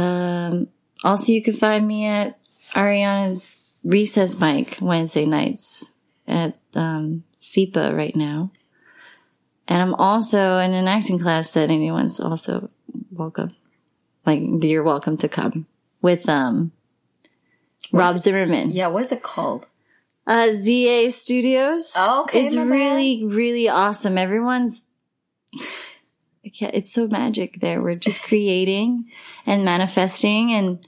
Um, also, you can find me at Ariana's recess mic Wednesday nights at um, S I P A right now. And I'm also in an acting class that anyone's also welcome. Like, you're welcome to come. With um, Rob Zimmerman. Yeah, what is it called? Uh, Z A Studios. Oh, okay. It's really, bad. really awesome. Everyone's... I can't, it's so magic there. We're just creating and manifesting, and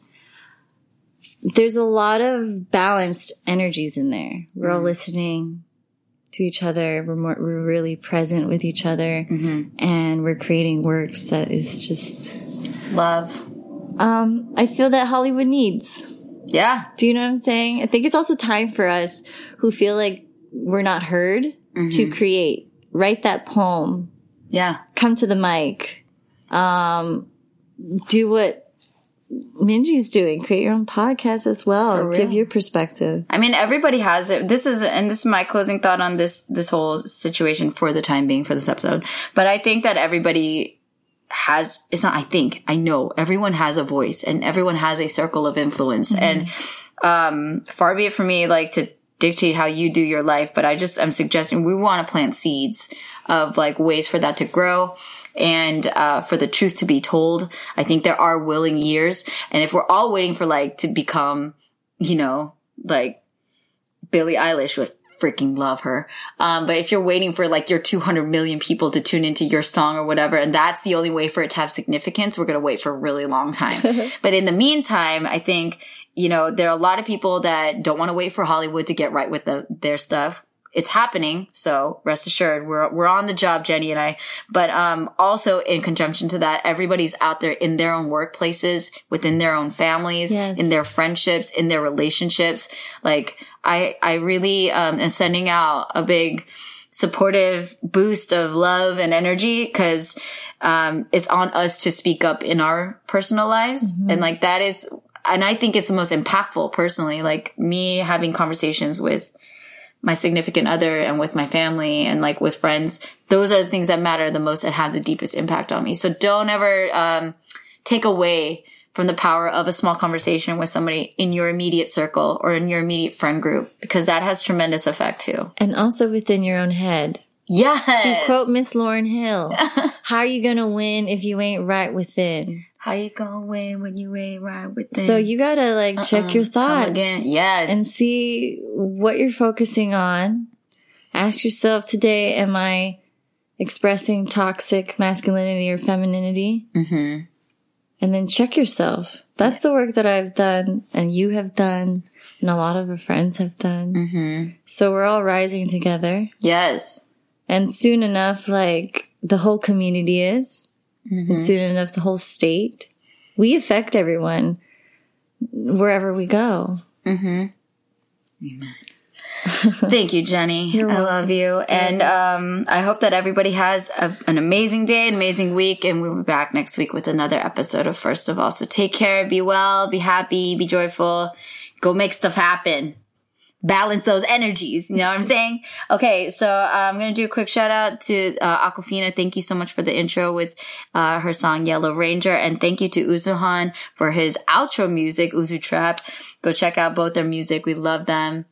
there's a lot of balanced energies in there. We're mm-hmm. all listening to each other. We're more, we're really present with each other, mm-hmm. and we're creating works that is just love. Um, I feel that Hollywood needs. Yeah. Do you know what I'm saying? I think it's also time for us who feel like we're not heard mm-hmm. to create. Write that poem. Yeah. Come to the mic. Um, do what Minjeezy's doing. Create your own podcast as well. Give your perspective. I mean, everybody has it. This is, and this is my closing thought on this, this whole situation for the time being for this episode. But I think that everybody has, it's not, I think, I know everyone has a voice and everyone has a circle of influence. Mm-hmm. And, um, far be it from me, like, to dictate how you do your life, but I just, I'm suggesting we want to plant seeds of like ways for that to grow and uh for the truth to be told. I think there are willing ears, and if we're all waiting for like to become, you know, like Billie Eilish, would freaking love her. Um, but if you're waiting for like your two hundred million people to tune into your song or whatever, and that's the only way for it to have significance, we're going to wait for a really long time. But in the meantime, I think, you know, there are a lot of people that don't want to wait for Hollywood to get right with the, their stuff. It's happening, so rest assured, we're we're on the job, Jenny and I. But um, also in conjunction to that, everybody's out there in their own workplaces, within their own families, yes. in their friendships, in their relationships. Like I, I really um, am sending out a big supportive boost of love and energy, because um, it's on us to speak up in our personal lives, mm-hmm. and like that is, and I think it's the most impactful personally. Like me having conversations with my significant other and with my family and like with friends, those are the things that matter the most and have the deepest impact on me. So don't ever um, take away from the power of a small conversation with somebody in your immediate circle or in your immediate friend group, because that has tremendous effect too. And also within your own head. Yes. To quote Miss Lauryn Hill, how are you going to win if you ain't right within? How you gonna win when you ain't right within? So you gotta like uh-uh. check your thoughts. Come again. Yes. And see what you're focusing on. Ask yourself today, am I expressing toxic masculinity or femininity? Mm-hmm. And then check yourself. That's the work that I've done and you have done and a lot of our friends have done. Mm-hmm. So we're all rising together. Yes. And soon enough, like the whole community is. Mm-hmm. And soon enough, the whole state. We affect everyone wherever we go. Mm-hmm. Amen. Thank you, Jenny. You're I welcome. Love you. And um, I hope that everybody has a, an amazing day, an amazing week. And we'll be back next week with another episode of First of All. So take care. Be well. Be happy. Be joyful. Go make stuff happen. Balance those energies. You know what I'm saying? Okay, so uh, I'm going to do a quick shout out to uh, Awkwafina. Thank you so much for the intro with uh, her song Yellow Ranger. And thank you to Uzuhan for his outro music, Uzu Trap. Go check out both their music. We love them.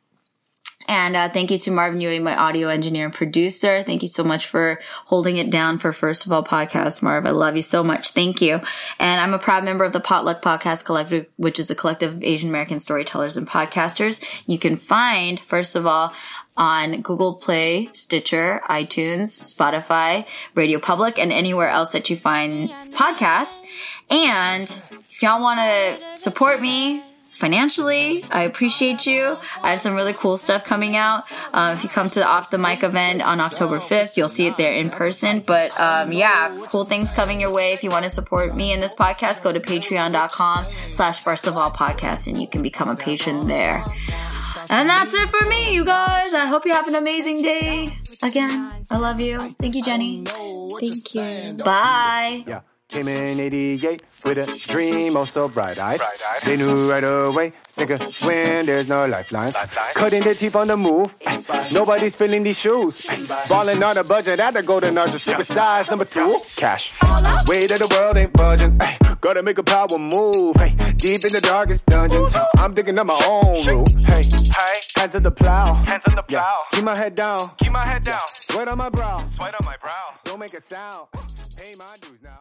And uh, thank you to Marv Newey, my audio engineer and producer. Thank you so much for holding it down for First of All Podcast, Marv. I love you so much. Thank you. And I'm a proud member of the Potluck Podcast Collective, which is a collective of Asian American storytellers and podcasters. You can find First of All on Google Play, Stitcher, iTunes, Spotify, Radio Public, and anywhere else that you find podcasts. And if y'all want to support me financially, I appreciate you. I have some really cool stuff coming out. Uh, if you come to the Off the Mic event on October fifth, you'll see it there in person. But um, yeah, cool things coming your way. If you want to support me in this podcast, go to patreon.com slash first of all podcast and you can become a patron there. And that's it for me, you guys. I hope you have an amazing day. Again, I love you. Thank you, Jenny. Thank you. Bye. Came in eighty-eight with a dream, oh so bright-eyed. Bright-eyed. They knew right away, sink or swim, there's no lifelines. Lifeline. Cutting their teeth on the move, nobody's filling these shoes. Balling on a budget at the Golden Archer, super size number two. Cash, way that the world ain't budging. Ay, gotta make a power move, hey, deep in the darkest dungeons. I'm digging up my own room. Hey, hey, hands on the plow, hands on the plow. Yeah. Keep my head down, keep my head down. Yeah. Sweat on my brow, sweat on my brow. Don't make a sound. Hey, my dudes now.